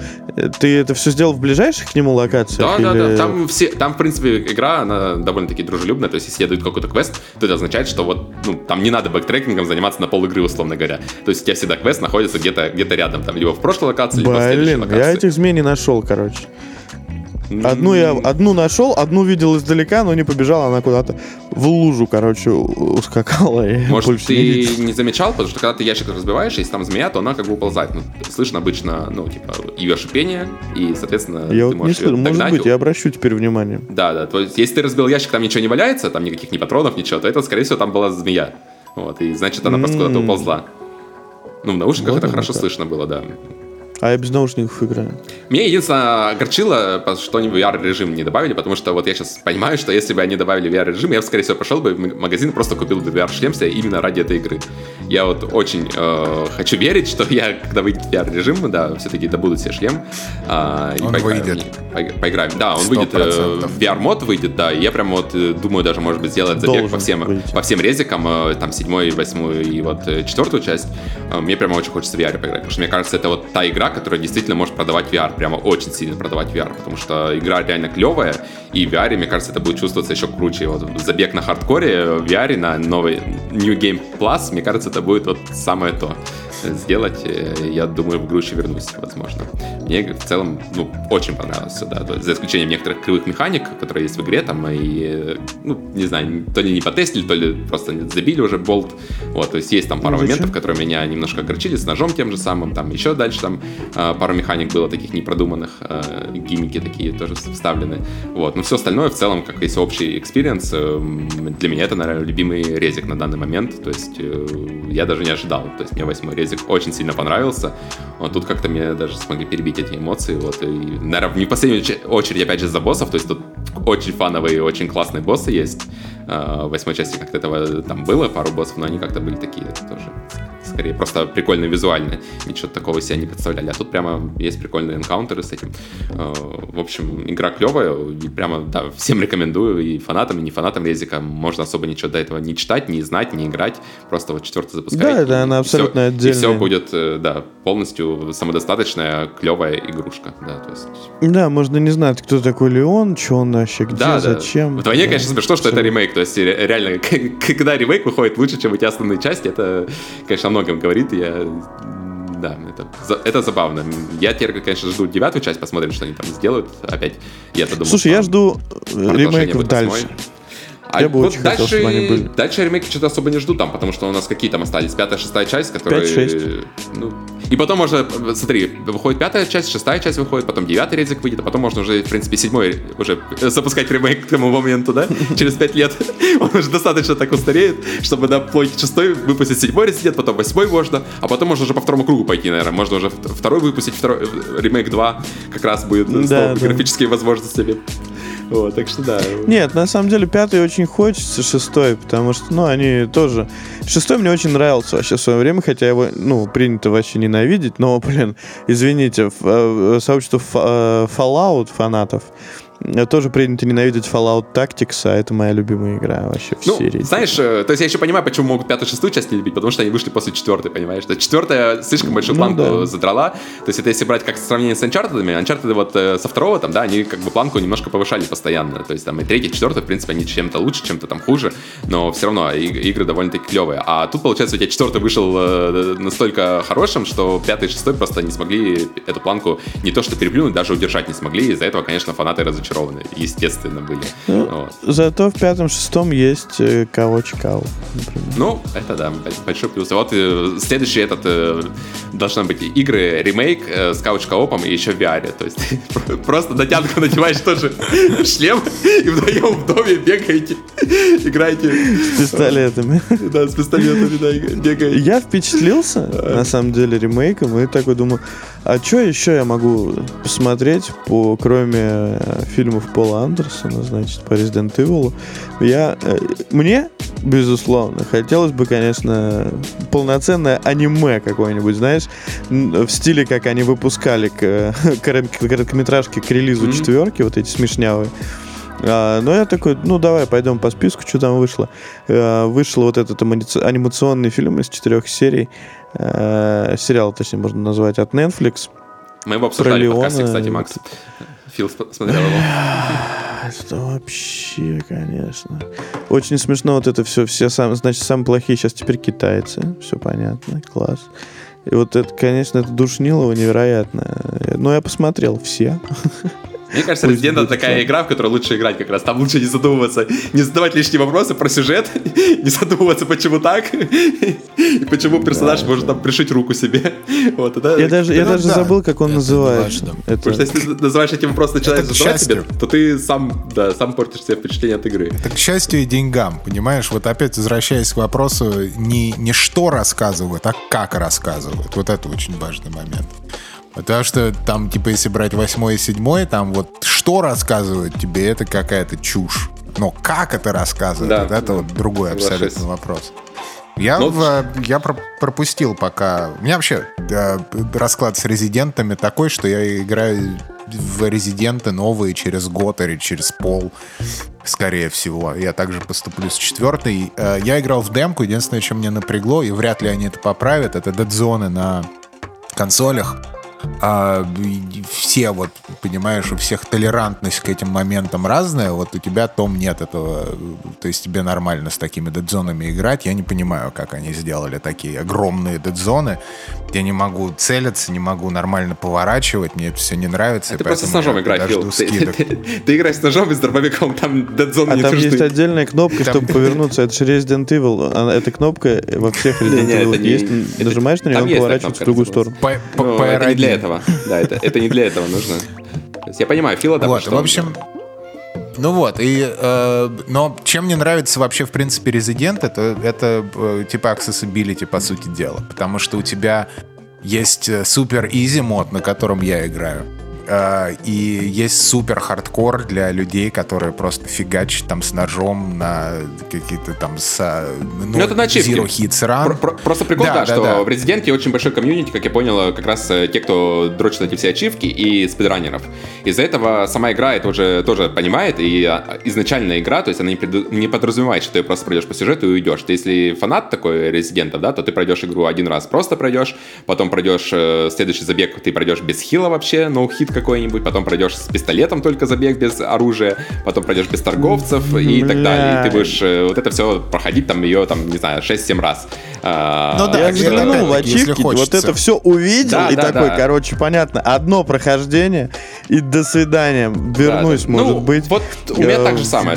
Ты это все сделал в ближайших к нему локациях? Да. Там, в принципе, игра, она довольно-таки дружелюбная, то есть если дают какой-то квест, то это означает, что вот там не надо бэктрекингом заниматься на пол игры, условно говоря. То есть у тебя всегда квест находится где-то рядом, там либо в прошлой локации, либо в следующей локации. Я этих змей не нашел, короче. Одну нашел, одну видел издалека, но не побежал, она куда-то в лужу, короче, ускакала. Может, ты не замечал, потому что когда ты ящик разбиваешь, если там змея, то она как бы уползает. Слышно обычно, ее шипение, и, соответственно, ты можешь ее догнать. Может быть, я обращу теперь внимание. Да, то есть, если ты разбил ящик, там ничего не валяется, там никаких ни патронов, ничего, то это, скорее всего, там была змея. Вот, и значит, она просто куда-то уползла. В наушниках это хорошо слышно было, да. А я без наушников играю. Меня единственное огорчило, что они VR-режим не добавили, потому что вот я сейчас понимаю, что если бы они добавили VR-режим, я бы, скорее всего, пошел бы в магазин, просто купил бы VR-шлем себе именно ради этой игры. Я вот очень хочу верить, что я, когда выйдет VR-режим, да, все-таки добуду себе шлем. Он выйдет. Поиграем. Да, он 100%. Выйдет. VR-мод выйдет, да. И я прям вот думаю, даже, может быть, сделать забег по всем резикам, там, 7-й, 8-й и вот 4-ю часть. Мне прям очень хочется в VR поиграть, потому что, мне кажется, это вот та игра, которая действительно может продавать VR, прямо очень сильно продавать VR, потому что игра реально клевая, и в VR, мне кажется, это будет чувствоваться еще круче. Вот забег на хардкоре в VR на новый New Game Plus, мне кажется, это будет вот самое то сделать. Я думаю, в игру еще вернусь, возможно. Мне в целом, очень понравилось все, да, за исключением некоторых кривых механик, которые есть в игре, там, и, не знаю, то ли не потестили, то ли просто забили уже болт, вот, то есть там пара моментов, которые меня немножко огорчили, с ножом тем же самым, там, еще дальше, там, пару механик было таких непродуманных, гиммики такие тоже вставлены. Вот. Но все остальное в целом, как есть общий экспириенс, для меня это, наверное, любимый резик на данный момент. То есть я даже не ожидал. То есть мне 8-й резик очень сильно понравился. Вот тут как-то мне даже смогли перебить эти эмоции. Вот. И, наверное, не в последнюю очередь, опять же, за боссов. То есть тут очень фановые, очень классные боссы есть. В 8-й части как-то этого там было, пару боссов, но они как-то были такие тоже, скорее, просто прикольно визуально. Ничего такого себя не представляли. А тут прямо есть прикольные энкаунтеры с этим. В общем, игра клевая. И прямо, да, всем рекомендую. И фанатам, и не фанатам резика. Можно особо ничего до этого не читать, не знать, не играть. Просто вот 4-й запускаете. Да, да, она абсолютно отдельная. И все будет, да, полностью самодостаточная, клевая игрушка. Да, то есть... да, можно не знать, кто такой Леон, что он вообще, где, да, зачем. Да. Вдвойне, да, конечно, смешно, что это ремейк. То есть реально, когда ремейк выходит лучше, чем у тебя основные части, это, конечно, о многом говорит. Я... да, это забавно. Я теперь, конечно, жду 9-ю часть, посмотрим, что они там сделают опять. Я-то думаю, слушай, я жду ремейков дальше. А я бы вот дальше, хотел, чтобы они были. Дальше ремейки что-то особо не жду там, потому что у нас какие там остались? 5-6 часть, которые... 5-6. Ну, и потом можно, смотри, выходит 5-я часть, 6-я часть выходит, потом 9-й резик выйдет, а потом можно уже, в принципе, 7-й уже запускать ремейк к тому моменту, да? Через 5 лет. Он уже достаточно так устареет, чтобы на плойке 6-й выпустить 7-й резидент, потом 8-й можно, а потом можно уже по второму кругу пойти, наверное. Можно уже 2-й выпустить, ремейк 2 как раз будет с новыми графическими возможностями. Вот, так что да. Нет, на самом деле 5-й очень хочется, 6-й, потому что, ну, они тоже... 6-й мне очень нравился вообще в свое время, хотя его, ну, принято вообще ненавидеть, но, блин, извините, сообщество Fallout фанатов тоже принято ненавидеть Fallout Tactics, а это моя любимая игра вообще в серии. Знаешь, то есть я еще понимаю, почему могут 5-6 часть не любить, потому что они вышли после 4-й, понимаешь? 4-я слишком большую планку задрала. То есть это если брать как сравнение с Uncharted вот со 2-го там, да, они как бы планку немножко повышали постоянно. То есть там и 3-й, и 4-й, в принципе, они чем-то лучше, чем-то там хуже, но все равно игры довольно-таки клевые. А тут, получается, у тебя 4-й вышел настолько хорошим, что 5-й и 6-й просто не смогли эту планку не то что переплюнуть, даже удержать не смогли. Из-за этого, конечно, фанаты разочаровались. Естественно, были. Ну, вот. Зато в 5-6 есть кого чекал. Ну, это да, большой плюс. А вот следующий этот должны быть игры, ремейк с кауч-коопом и еще в VR. То есть просто дотянку надеваешь тоже шлем и вдвоем в доме бегаете, играете. С пистолетами. Да, с пистолетами, да, бегаете. Я впечатлился, на самом деле, ремейком и такой думаю, а что еще я могу посмотреть, кроме фильмов Пола Андерсона, значит, по Resident Evil. Мне, безусловно, хотелось бы, конечно, полноценное аниме какое-нибудь, знаешь, в стиле, как они выпускали короткометражки к релизу 4-ки, вот эти смешнявые. Но я такой, ну давай пойдем по списку, что там вышло. Вышел вот этот анимационный фильм из 4 серий, сериал, точнее, можно назвать, от Netflix. Мы его обсуждали в подкасте, кстати, Макс. Фил смотрел его. Это вообще, конечно. Очень смешно вот это все. Значит, самые плохие сейчас теперь китайцы. Все понятно, класс. И вот это, конечно, это душнилово невероятно. Но я посмотрел все. Мне кажется, Resident это такая игра, в которую лучше играть как раз. Там лучше не задумываться, не задавать лишние вопросы про сюжет, не задумываться, почему так, и почему персонаж может там пришить руку себе. Вот, это, я даже забыл, как он называется. Потому что если называешь этим вопросом, человек задавать себе, то ты сам портишь себе впечатление от игры. Это к счастью и деньгам, понимаешь? Вот опять возвращаясь к вопросу, не что рассказывают, а как рассказывают. Вот это очень важный момент. Потому что там, типа, если брать 8-й и 7-й, там вот что рассказывают тебе, это какая-то чушь. Но как это рассказывают, да, это вот другой абсолютно вопрос. Я пропустил пока... У меня вообще расклад с резидентами такой, что я играю в резиденты новые через год или через пол, скорее всего. Я также поступлю с 4-й. Я играл в демку, единственное, что мне напрягло, и вряд ли они это поправят, это дедзоны на консолях. Все, вот, понимаешь, у всех толерантность к этим моментам разная. Вот у тебя, Том, нет этого. То есть тебе нормально с такими дедзонами играть. Я не понимаю, как они сделали такие огромные дедзоны. Я не могу целиться, не могу нормально поворачивать. Мне это все не нравится. А ты просто с ножом играй, Фил. Ты играешь с ножом и с дробовиком. Там дедзоны не нужны. А там есть отдельная кнопка, чтобы повернуться. Это же Resident Evil. Эта кнопка во всех Resident Evil есть. Нажимаешь на нее, он поворачивается в другую сторону. для этого. Да, это не для этого нужно. То есть я понимаю, Филадельфия. Вот, что в общем... Ну вот, но чем мне нравится вообще, в принципе, Resident, это типа accessibility, по сути дела. Потому что у тебя есть супер изи мод, на котором я играю. И есть супер хардкор для людей, которые просто фигачат там с ножом на какие-то там zero hits run. Просто прикол, что в Resident'е очень большой комьюнити, как я понял, как раз те, кто дрочит эти все ачивки, и спидранеров. Из-за этого сама игра это уже тоже понимает, и изначальная игра, то есть она не подразумевает, что ты просто пройдешь по сюжету и уйдешь. Ты если фанат такой Resident'а, да, то ты пройдешь игру один раз, просто пройдешь, потом пройдешь следующий забег, ты пройдешь без хила вообще, no-hit какой-нибудь, потом пройдешь с пистолетом только забег без оружия, потом пройдешь без торговцев и так далее. И ты будешь вот это все проходить, там ее, там, не знаю, 6-7 раз. Я заглянул в ачивки, вот это все увидел, короче, понятно, одно прохождение, и до свидания, вернусь, может быть. Вот у меня так же самое.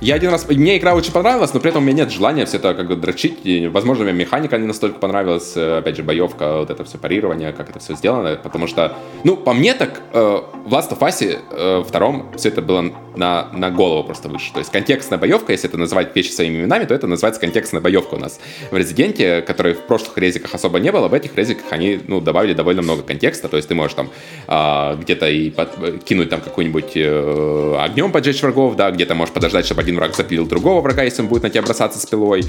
Я один раз, мне игра очень понравилась, но при этом у меня нет желания все это как бы дрочить. Возможно, мне механика не настолько понравилась, опять же, боевка, вот это все парирование, как это все сделано, потому что, по мне так, в Last of Us 2 все это было на голову просто выше. То есть контекстная боевка, если это называть вещи своими именами, то это называется контекстная боевка у нас. В Resident'е, которой в прошлых резиках особо не было, в этих резиках они добавили довольно много контекста. То есть ты можешь там где-то и кинуть там какую-нибудь огнем поджечь врагов, да, где-то можешь подождать, чтобы один враг запилил другого врага, если он будет на тебя бросаться с пилой. И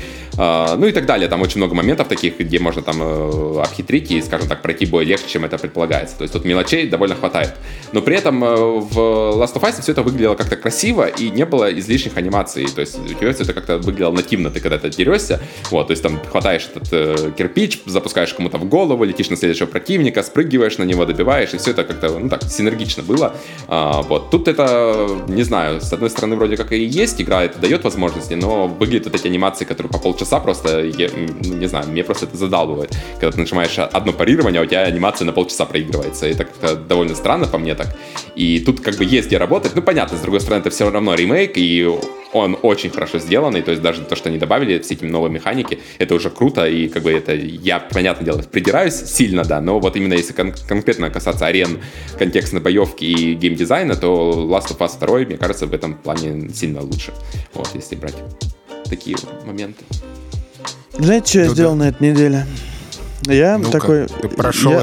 так далее. Там очень много моментов таких, где можно там обхитрить и, скажем так, пройти бой легче, чем это предполагается. То есть тут мелочей довольно хватает. Но при этом в Last of Us все это выглядело как-то красиво и не было излишних анимаций. То есть у тебя все это как-то выглядело нативно, ты когда-то дерешься. Вот, то есть там хватаешь этот кирпич, запускаешь кому-то в голову, летишь на следующего противника, спрыгиваешь на него, добиваешь, и все это как-то, так, синергично было. Вот. Тут это, не знаю, с одной стороны вроде как и есть игра, это дает возможности, но выглядят вот эти анимации, которые по полчаса просто, не знаю, мне просто это задалбывает. Когда ты нажимаешь одно парирование, а у тебя анимация на полчаса проигрывается. Это как-то довольно странно по мне так. И тут как бы есть где работать. Понятно, с другой стороны, это все равно ремейк, и он очень хорошо сделанный, то есть даже то, что они добавили, все эти новые механики, это уже круто, и как бы это, я, понятное дело, придираюсь сильно, да, но вот именно если конкретно касаться арен, контекстной боевки и геймдизайна, то Last of Us 2, мне кажется, в этом плане сильно лучше, вот, если брать такие моменты. Знаете, что я сделал на этой неделе? Я такой... У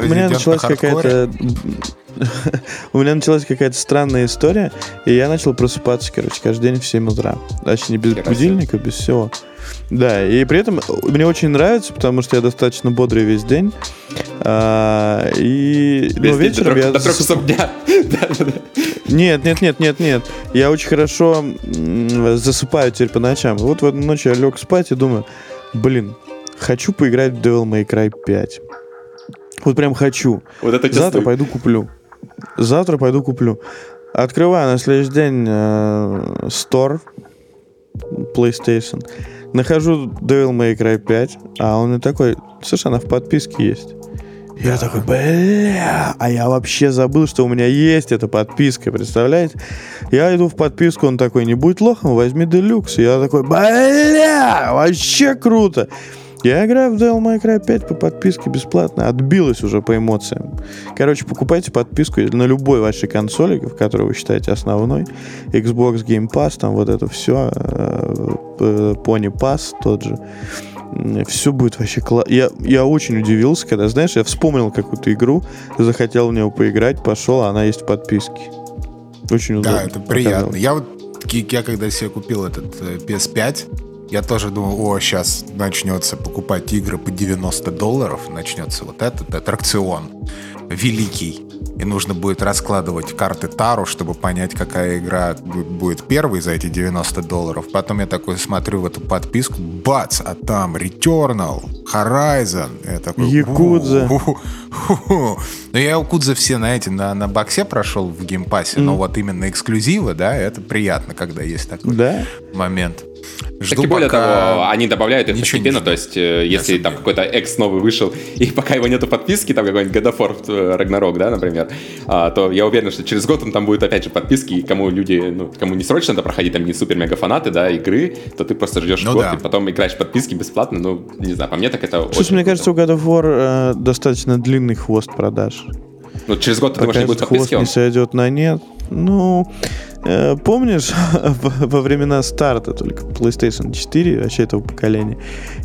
меня началась какая-то... У меня началась какая-то странная история, и я начал просыпаться, каждый день в 7 утра. Вообще не без будильника, без всего. Да, и при этом мне очень нравится, потому что я достаточно бодрый весь день. Вечером я... До 3 часов дня. Нет. Я очень хорошо засыпаю теперь по ночам. Вот в одну ночь я лег спать и думаю, хочу поиграть в Devil May Cry 5. Вот прям хочу. Вот это Завтра пойду куплю. Открываю на следующий день Store PlayStation. Нахожу Devil May Cry 5, а он мне такой, слушай, она в подписке есть. Я такой, а я вообще забыл, что у меня есть эта подписка, представляете? Я иду в подписку, он такой, не будь лохом, возьми Deluxe. Я такой, вообще круто. Я играю в Devil May Cry 5 по подписке бесплатно. Отбилась уже по эмоциям. Короче, покупайте подписку на любой вашей консоли, в которой вы считаете основной. Xbox Game Pass, там вот это все. Pony Pass тот же. Все будет вообще классно. Я очень удивился, когда, знаешь, я вспомнил какую-то игру, захотел в нее поиграть, пошел, а она есть в подписке. Очень удобно. Да, это приятно. Я когда себе купил этот PS5, я тоже думал, сейчас начнется покупать игры по $90, начнется вот этот аттракцион великий, и нужно будет раскладывать карты Тару, чтобы понять, какая игра будет первой за эти $90. Потом я такой смотрю в эту подписку, бац, а там Returnal, Horizon. Я такой, Якудза. Я Якудза все, знаете, на боксе прошел в геймпассе, но вот именно эксклюзивы, да, это приятно, когда есть такой момент. Так и более того, они добавляют их постепенно, то есть если там какой-то экс новый вышел, и пока его нету подписки, там какой-нибудь God of War Ragnarok, да, например, то я уверен, что через год там будет опять же подписки, и кому люди, ну, кому не срочно надо проходить, там не супер-мега-фанаты, да, игры, то ты просто ждешь год, и потом играешь в подписки бесплатно, ну, не знаю, по мне так это... Слушай, мне кажется, у God of War достаточно длинный хвост продаж. Ну, через год, ты думаешь, не будет подписки? Хвост не сойдет на нет. Ну, помнишь, во времена старта только PlayStation 4, вообще этого поколения,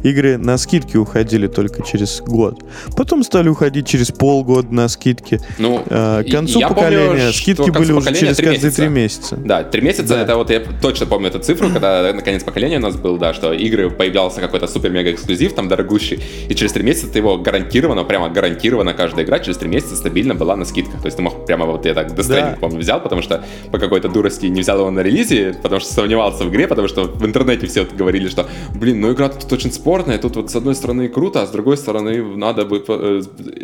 игры на скидки уходили только через год. Потом стали уходить через полгода на скидки. Ну, к концу поколения помню, скидки были уже через каждые 3 месяца. Да, 3 месяца, да. Это вот я точно помню эту цифру, когда на конец поколения у нас был, да, что игры появлялся какой-то супер-мега-эксклюзив, там, дорогущий, и через 3 месяца ты его гарантированно, прямо гарантированно каждая игра через 3 месяца стабильно была на скидках. То есть ты мог прямо вот я так достойник, помню, взял, потому что по какой-то дурости не взял его на релизе, потому что сомневался в игре, потому что в интернете все говорили, что, блин, ну игра тут очень спорная, тут вот с одной стороны круто, а с другой стороны надо бы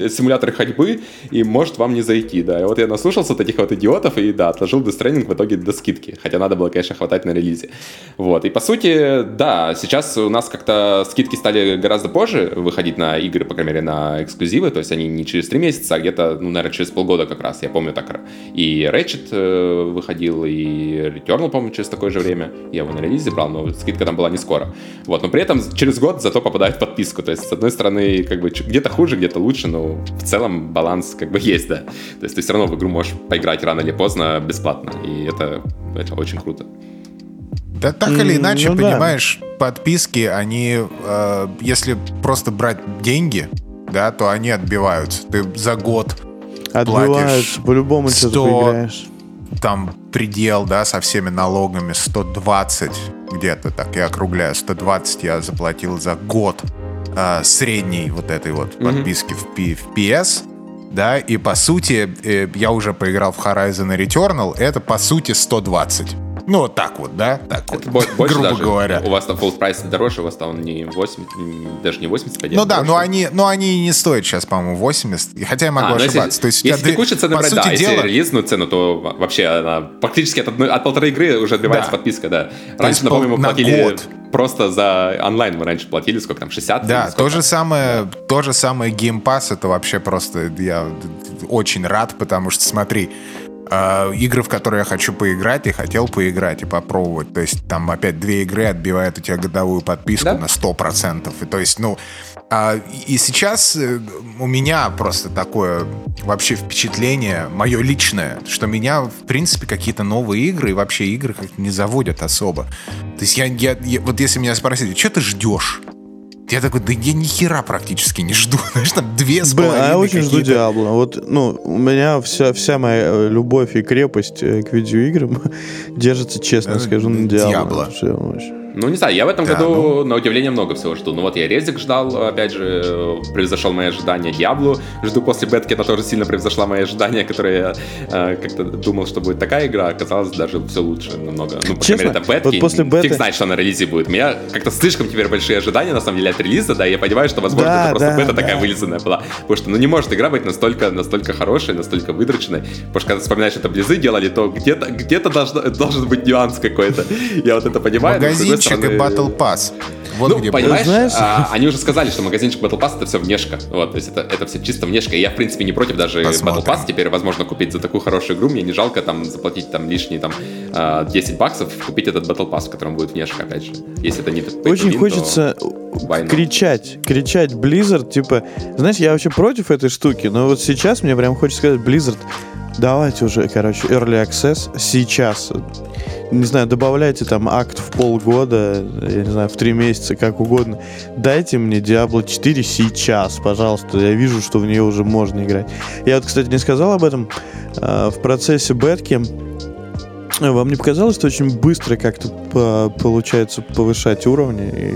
симулятор ходьбы, и может вам не зайти, да. И вот я наслушался вот этих вот идиотов, и да, отложил Death Stranding в итоге до скидки, хотя надо было, конечно, хватать на релизе. Вот, и по сути, да, сейчас у нас как-то скидки стали гораздо позже выходить на игры, по крайней мере, на эксклюзивы, то есть они не через 3 месяца, а где-то, ну, наверное, через полгода как раз, я помню так. И Ratchet выходил, и Returnal, по-моему, через такое же время. Я его на релизе брал, но скидка там была не скоро. Вот, но при этом через год зато попадает в подписку. То есть, с одной стороны, как бы где-то хуже, где-то лучше, но в целом баланс как бы есть, да. То есть ты все равно в игру можешь поиграть рано или поздно бесплатно. И это очень круто. Да так или иначе, ну, понимаешь, да. Подписки, они, если просто брать деньги, да, то они отбиваются. Ты за год платишь по-любому 100, что-то поиграешь. Там предел, да, со всеми налогами 120 где-то, так я округляю, 120 я заплатил за год средней вот этой вот подписки в PS, да, и по сути я уже поиграл в Horizon и Returnal, это по сути 120. Ну, вот так вот, да? Так вот, грубо даже, говоря. У вас там full прайс дороже, у вас там не 80, даже не 80, а 90. Ну да, но они не стоят сейчас, по-моему, 80. Хотя я могу ошибаться. Если текущая цена брать, да, если релизную цену, то вообще она практически от полторы игры уже отбивается подписка, да. Раньше, по-моему, платили год. Просто за онлайн мы раньше платили, сколько там, 60? Да, то же самое Game Pass, это вообще просто, я очень рад, потому что, смотри, игры, в которые я хочу поиграть и хотел поиграть и попробовать. То есть там опять 2 игры отбивают у тебя годовую подписку на 100%. И, то есть, ну, и сейчас у меня просто такое вообще впечатление, мое личное, что меня, в принципе, какие-то новые игры и вообще игры как-то не заводят особо. То есть я вот если меня спросить, что ты ждешь? Я такой, да я ни хера практически не жду. Знаешь, там 2,5 я очень жду Диабло. Вот, ну, у меня вся моя любовь и крепость к видеоиграм держится, честно скажу, на Диабло. Ну, не знаю, я в этом году, на удивление, много всего жду. Ну, вот я Резик ждал, опять же, превзошел мои ожидания. Диаблу жду после бетки, она тоже сильно превзошла мои ожидания, которые я как-то думал, что будет такая игра, оказалось даже все лучше намного. Ну, по крайней мере, это бетки, вот после бета... фиг знает, что на релизе будет. У меня как-то слишком теперь большие ожидания, на самом деле, от релиза, да, я понимаю, что, возможно, это просто бета такая вылизанная была. Потому что, ну, не может игра быть настолько хорошей, настолько выдроченной. Потому что, когда ты вспоминаешь, это Близы делали, то где-то должен быть нюанс какой-то. Я вот это понимаю. Магазинчик и Battle Pass. Вот ну, где понимаешь, они уже сказали, что магазинчик Battle Pass это все внешка. Вот, то есть это все чисто внешка. И я, в принципе, не против даже Battle Pass. Теперь возможно купить за такую хорошую игру. Мне не жалко там заплатить там лишние там, $10, купить этот Battle Pass, в котором будет внешка, опять же. Если это не очень хочется кричать Blizzard, типа, знаешь, я вообще против этой штуки, но вот сейчас мне прям хочется сказать Blizzard, давайте уже, короче, Early Access сейчас. Не знаю, добавляйте там акт в полгода, я не знаю, в 3 месяца, как угодно. Дайте мне Diablo 4 сейчас, пожалуйста. Я вижу, что в нее уже можно играть. Я вот, кстати, не сказал об этом. В процессе бетки вам не показалось, что очень быстро как-то получается повышать уровни? И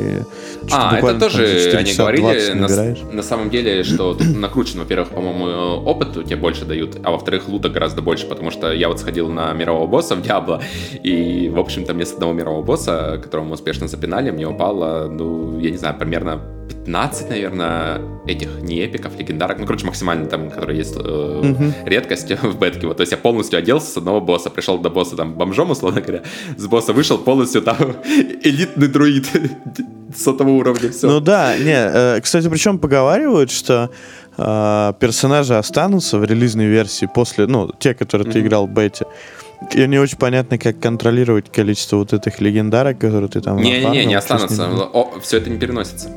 это тоже, там, они говорили, на самом деле, что тут накручен, во-первых, по-моему, опыт у тебя больше дают, а во-вторых, лута гораздо больше, потому что я вот сходил на мирового босса в Диабло, и, в общем-то, мне с одного мирового босса, которого мы успешно запинали, мне упало, ну, я не знаю, примерно 15, наверное, этих не эпиков, легендарок, ну, короче, максимально там, которые есть редкость в бетке. Вот, то есть я полностью оделся с одного босса, пришел до босса там бомжом, условно говоря, с босса вышел полностью полностью там элитный друид с этого уровня. Все. Ну да, не, кстати, причем поговаривают, что персонажи останутся в релизной версии после, ну, те, которые ты играл в бете. И не очень понятно, как контролировать количество вот этих легендарок, которые ты там... Не останутся. Все это не переносится.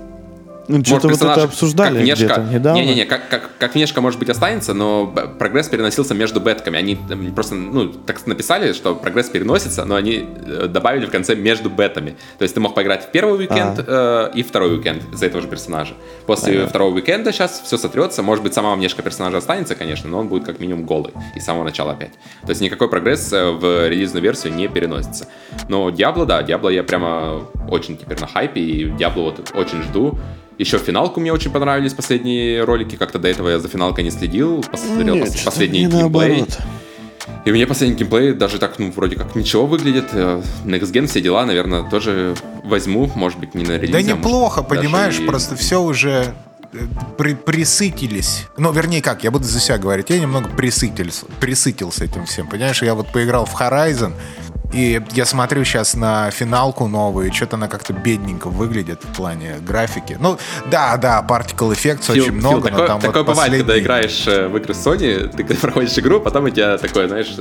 Ну, что-то вот это обсуждали где-то недавно. Не-не-не, как внешка, может быть, останется, но прогресс переносился между бетками. Они просто, ну, так написали, что прогресс переносится, но они добавили в конце между бетами. То есть ты мог поиграть в первый уикенд и второй уикенд за этого же персонажа. После второго уикенда сейчас все сотрется. Может быть, сама внешка персонажа останется, конечно, но он будет как минимум голый. И с самого начала опять. То есть никакой прогресс в релизную версию не переносится. Но Diablo, да, Diablo я прямо очень теперь на хайпе, и Diablo вот очень жду. Еще финалку мне очень понравились последние ролики. Как-то до этого я за финалкой не следил. Посмотрел последний геймплей. И мне последний геймплей даже так, ну, вроде как ничего выглядит. Next Gen, все дела, наверное, тоже возьму. Может быть, не на релизе. Да неплохо, понимаешь, просто все уже присытились. Ну, вернее, как, я буду за себя говорить. Я немного присытился этим всем, понимаешь? Я вот поиграл в Horizon, и я смотрю сейчас на финалку новую, и что-то она как-то бедненько выглядит в плане графики. Ну, да, particle effects очень много, но там такое вот бывает, последний... когда играешь в игры Sony, ты проходишь игру, потом у тебя такое, знаешь,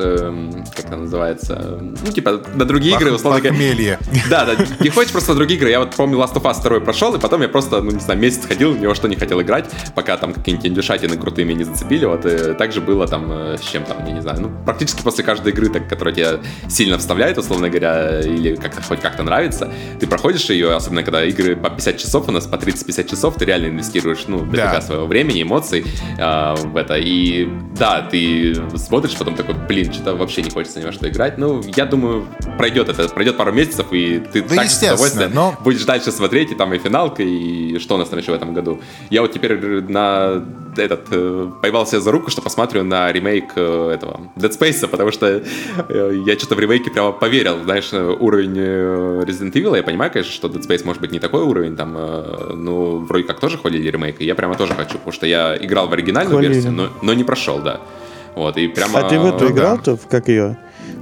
как она называется, ну, типа, на другие игры, условно говоря... Похмелье. Да, не хочешь просто на другие игры. Я вот помню, Last of Us 2 прошел, и потом я просто, ну, не знаю, месяц ходил, ни во что не хотел играть, пока там какие-нибудь индюшатины крутые меня не зацепили. Вот, и так же было там с чем-то, я не знаю, ну, практически после каждой игры, так, которая тебя сильно вставляет, условно говоря, или как-то, хоть как-то нравится, ты проходишь ее, особенно когда игры по 50 часов, у нас по 30-50 часов, ты реально инвестируешь, ну, дофига своего времени, эмоций в это, и да, ты смотришь, потом такой, блин, что-то вообще не хочется ни во что играть, ну, я думаю, пройдет пару месяцев, и ты да так с удовольствием будешь дальше смотреть, и там и финалка, и что у нас там еще в этом году. Я вот теперь на этот, поймал себя за руку, что посмотрю на ремейк этого Dead Space, потому что я что-то в ремейке прямо поверил, знаешь, уровень Resident Evil, я понимаю, конечно, что Dead Space может быть не такой уровень, там, ну, вроде как тоже хвалили ремейк, и я прямо тоже хочу, потому что я играл в оригинальную версию, но не прошел, да. Вот, и прямо... А ты в эту играл-то, как ее?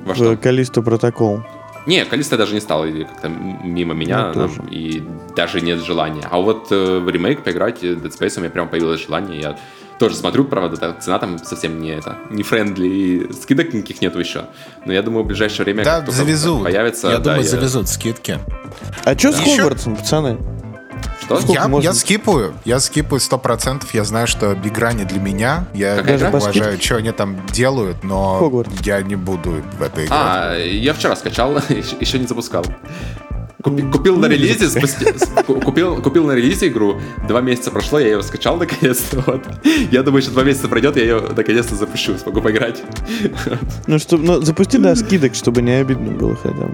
Во что? В Callisto Protocol. Не, Калиста даже не стал, как-то мимо меня, и даже нет желания. А вот в ремейк поиграть Dead Space у меня прям появилось желание, я тоже смотрю, правда, цена там совсем не френдли, и скидок никаких нету еще. Но я думаю, в ближайшее время как-то появится. Я думаю, завезут скидки. А что с Хогвартсом, пацаны? Что? Я скипаю 100%, я знаю, что игра не для меня. Я уважаю, что они там делают, но я не буду в это играть. Я вчера скачал, еще не запускал. Купил на релизе игру, 2 месяца прошло, я ее скачал наконец-то. Вот. Я думаю, еще 2 месяца пройдет, я ее наконец-то запущу, смогу поиграть. Ну, запусти до скидок, чтобы не обидно было хотя бы.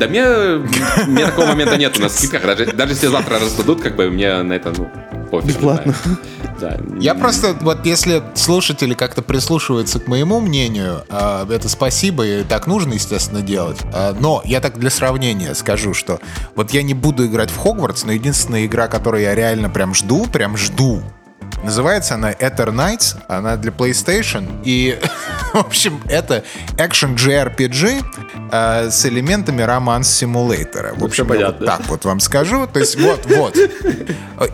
Да мне такого момента нет у нас в скидках. Даже если завтра раздадут, как бы мне на это, ну, пофиг. Бесплатно. Да. Я просто, вот если слушатели как-то прислушиваются к моему мнению, это спасибо, и так нужно, естественно, делать. Но я так для сравнения скажу, что вот я не буду играть в Хогвартс, но единственная игра, которую я реально прям жду, называется она Eternights, она для PlayStation, и, в общем, это экшен JRPG с элементами романс-симулятора. В общем, я вот так вот вам скажу. То есть вот.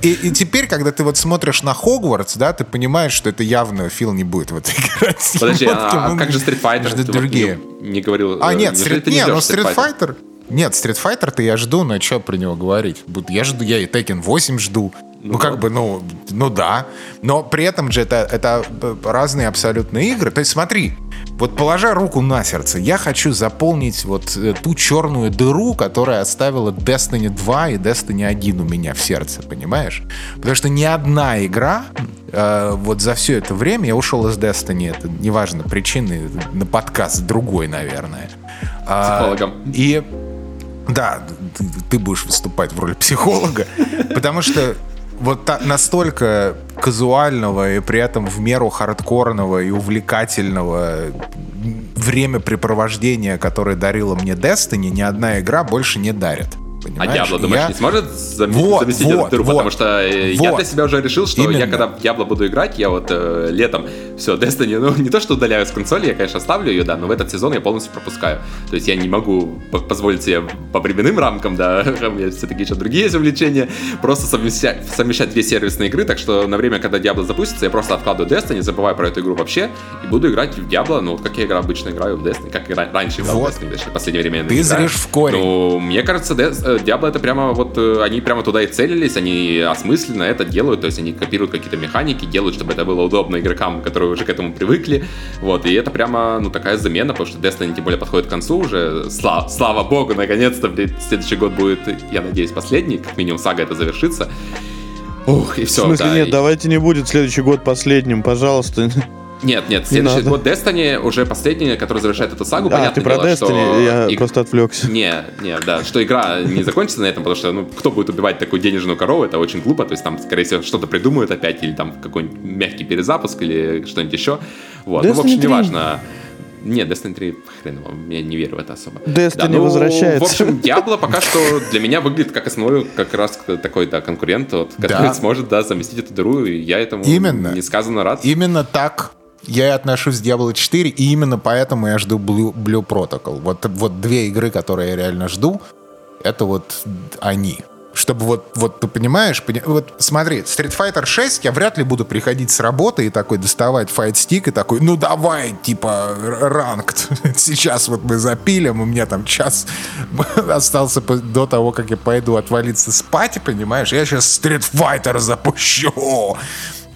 И теперь, когда ты вот смотришь на Хогвартс, да, ты понимаешь, что это явно Фил не будет вот играть. Подожди, а как же Street Fighter? Другие. Не говорил... А, нет, но Street Fighter... Нет, Street Fighter-то я жду, но что про него говорить? Я и Tekken 8 жду. Ну, да. Но при этом же это разные абсолютно игры. То есть смотри, вот положа руку на сердце, я хочу заполнить вот ту черную дыру, которая оставила Destiny 2 и Destiny 1 у меня в сердце, понимаешь? Потому что ни одна игра... вот за все это время я ушел из Destiny, это неважно, причины, на подкаст другой, наверное. Психологом. И да, ты будешь выступать в роли психолога, потому что вот настолько казуального и при этом в меру хардкорного и увлекательного времяпрепровождения, которое дарила мне Destiny, ни одна игра больше не дарит. Понимаешь? А Diablo, думаешь, не сможет заместить эту дыру? Потому что я для себя уже решил, что я когда в Diablo буду играть, я вот летом все, Destiny, ну не то что удаляю с консоли, я, конечно, оставлю ее, да, но в этот сезон я полностью пропускаю. То есть я не могу позволить себе по временным рамкам, да, у меня все-таки еще другие есть увлечения, просто совмещать две сервисные игры, так что на время, когда Diablo запустится, я просто откладываю Destiny, забываю про эту игру вообще, и буду играть в Diablo, ну вот как я обычно играю в Destiny, как раньше играл в Destiny, в последнее время я не играю. Ты зришь в корень. Ну, мне кажется, Diablo это прямо вот, они прямо туда и целились, они осмысленно это делают, то есть они копируют какие-то механики, делают, чтобы это было удобно игрокам, которые уже к этому привыкли, вот, и это прямо, ну, такая замена, потому что Destiny тем более подходит к концу уже, слава богу, наконец-то, следующий год будет, я надеюсь, последний, как минимум сага это завершится, ух, и все. В смысле, да, нет, давайте не будет следующий год последним, пожалуйста. Нет, следующий год Destiny уже последний, который завершает эту сагу. Понятное ты про дело, Destiny, что я просто отвлекся. Да, что игра не закончится на этом, потому что, ну, кто будет убивать такую денежную корову, это очень глупо, то есть там, скорее всего, что-то придумают опять, или там какой-нибудь мягкий перезапуск, или что-нибудь еще, вот, Destiny ну, в общем, неважно. Нет, Destiny 3, хрен его, я не верю в это особо. Destiny да, ну, возвращается. В общем, Diablo пока что для меня выглядит как основной, как раз такой, да, конкурент, вот, который сможет, да, заместить эту дыру, и я этому несказанно рад. Именно так я и отношусь к Diablo 4, и именно поэтому я жду Blue Protocol. Вот две игры, которые я реально жду, это вот они. Чтобы вот ты понимаешь, вот смотри, Street Fighter 6 я вряд ли буду приходить с работы и такой доставать файтстик и такой, ну давай, типа, ранкт, сейчас вот мы запилим, у меня там час остался до того, как я пойду отвалиться спать, понимаешь, я сейчас Street Fighter запущу.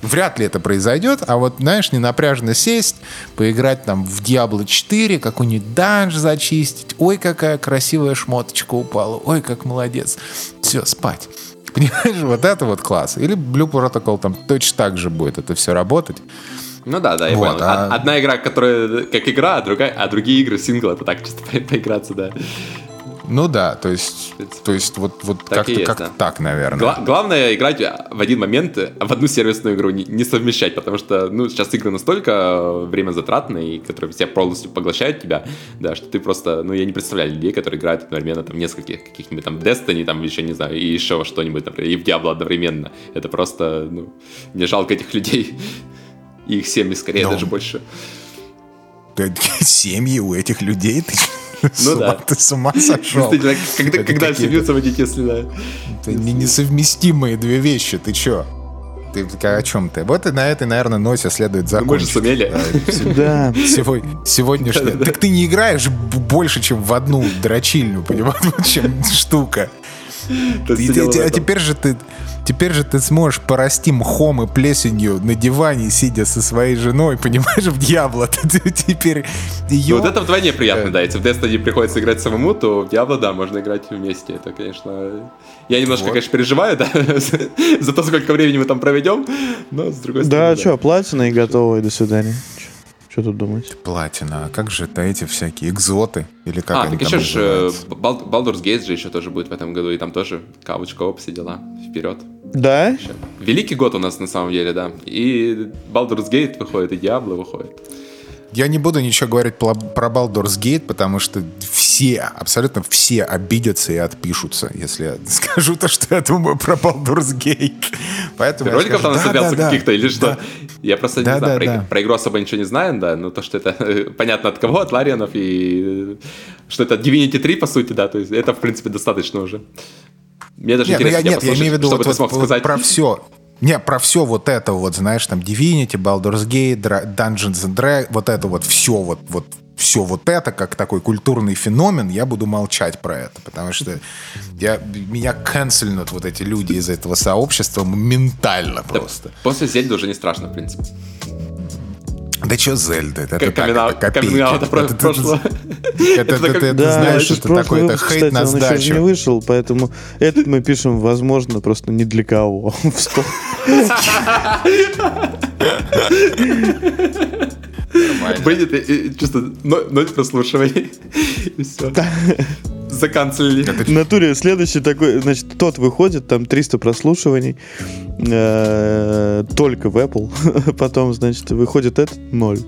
Вряд ли это произойдет, а вот, знаешь, ненапряжно сесть, поиграть там в Diablo 4, какой-нибудь данж зачистить, ой, какая красивая шмоточка упала, ой, как молодец, все, спать. Понимаешь, вот это вот класс. Или Blue Protocol там точно так же будет это все работать. Ну да, я понял. Одна игра, которая как игра, а другие игры сингл, это так чисто поиграться, да. Ну да, то есть вот так как-то, есть, как-то да. Так, наверное. Главное играть в один момент, в одну сервисную игру не совмещать, потому что, ну, сейчас игры настолько время затратные, которые тебя полностью поглощают тебя, да, что ты просто, ну, я не представляю людей, которые играют одновременно там в нескольких каких-нибудь там Destiny, там еще, не знаю, и еще что-нибудь, например, и в Diablo одновременно. Это просто, ну, мне жалко этих людей, и их семьи скорее даже больше. Семьи у этих людей? Ты с ума сошел. Когда семьются водить, если да. Это несовместимые две вещи, ты че? Ты о чем ты? Вот и на этой, наверное, ноте следует закончить. Мы же сумели. Да. Сегодняшнее. Так ты не играешь больше, чем в одну дрочильню, понимаешь, чем штука. А теперь же ты сможешь порасти мхом и плесенью на диване, сидя со своей женой, понимаешь, в Diablo. Ты теперь ее... Вот это вдвойне приятно, да. Если в Destiny приходится играть самому, то в Diablo, да, можно играть вместе. Это, конечно... Я немножко, конечно, переживаю, да, за то, сколько времени мы там проведем, но с другой стороны... Да, что, платина и готово, и до свидания. Что тут думаете? Платина, а как же это эти всякие экзоты? Или как они так там называются? Baldur's Gate же еще тоже будет в этом году, и там тоже кавочка-оп, все дела, вперед. Да? Великий год у нас на самом деле, да. И Baldur's Gate выходит, и Diablo выходит. Я не буду ничего говорить про Baldur's Gate, потому что все, абсолютно все обидятся и отпишутся, если я скажу то, что я думаю про Baldur's Gate. Поэтому ты роликов там собирался каких-то или что? Я просто не знаю, про игру особо ничего не знаю, да, но то, что это понятно от кого, от Ларианов, и что это Divinity 3, по сути, да, то есть это, в принципе, достаточно уже. Мне даже интересно тебя послушать, чтобы ты смог сказать. Про все. Не, про все вот это вот, знаешь, там Divinity, Baldur's Gate, Dungeons and Dragons, вот это вот все вот все вот это, как такой культурный феномен, я буду молчать про это, потому что меня канцельнут вот эти люди из этого сообщества ментально просто. Да, после Зельды уже не страшно, в принципе. Да что Зельда? Это так, это прошло. Это знаешь, это такой хейт на сдачу. Да, он еще не вышел, поэтому это мы пишем, возможно, просто не для кого. Выйдет чисто 0 прослушиваний. И все. Заканцелили. В натуре следующий такой, значит, тот выходит, там 300 прослушиваний только в Apple. Потом, значит, выходит этот 0.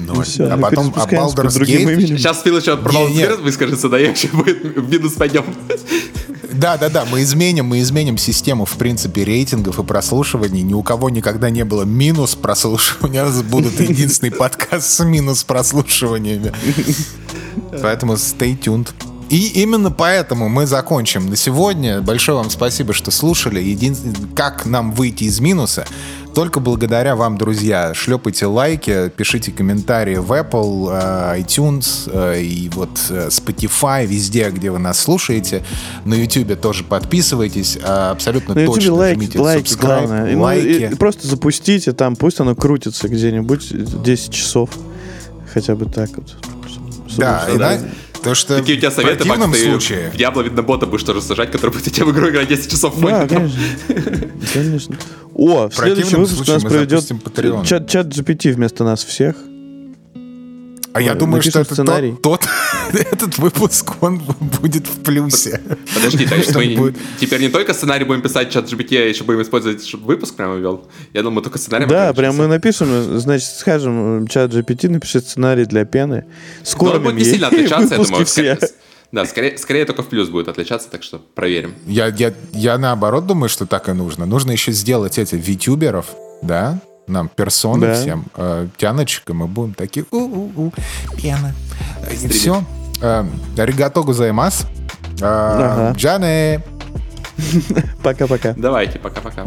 Ну, все, а потом Baldur's Gate. Сейчас Фил еще про Baldur's Gate выскажется, да, и вообще будет в минус пойдем. Да, мы изменим систему, в принципе, рейтингов и прослушиваний. Ни у кого никогда не было минус прослушивания. У нас будут единственный подкаст с минус прослушиваниями. Поэтому stay tuned. И именно поэтому мы закончим на сегодня. Большое вам спасибо, что слушали. Как нам выйти из минуса? Только благодаря вам, друзья. Шлепайте лайки, пишите комментарии в Apple, iTunes и вот Spotify, везде, где вы нас слушаете. На YouTube тоже подписывайтесь. Абсолютно на точно жмите subscribe, лайки. Просто запустите там, пусть оно крутится где-нибудь 10 часов. Хотя бы так вот. Да. То, что такие у тебя советы, в противном случае... В Diablo, видно, бота будешь тоже сажать, который будет тебе в игру играть 10 часов в фоне. Да, конечно. О, в следующем выпуске нас проведет чат GPT вместо нас всех. А я думаю, что этот выпуск, он будет в плюсе. Подожди, так что мы теперь не только сценарий будем писать, чат GPT, а еще будем использовать, чтобы выпуск прямо вел. Я думаю, только сценарий. Да, прям мы напишем, значит, скажем, чат GPT напишет сценарий для пены. Скоро он будет не сильно отличаться, я думаю. Да, скорее только в плюс будет отличаться, так что проверим. Я наоборот думаю, что так и нужно. Нужно еще сделать этих витюберов, да? Нам персоны всем, тяночек, и мы будем такие пена. И все. Аригато гозаимасу. Джане. Пока-пока. Давайте, пока-пока.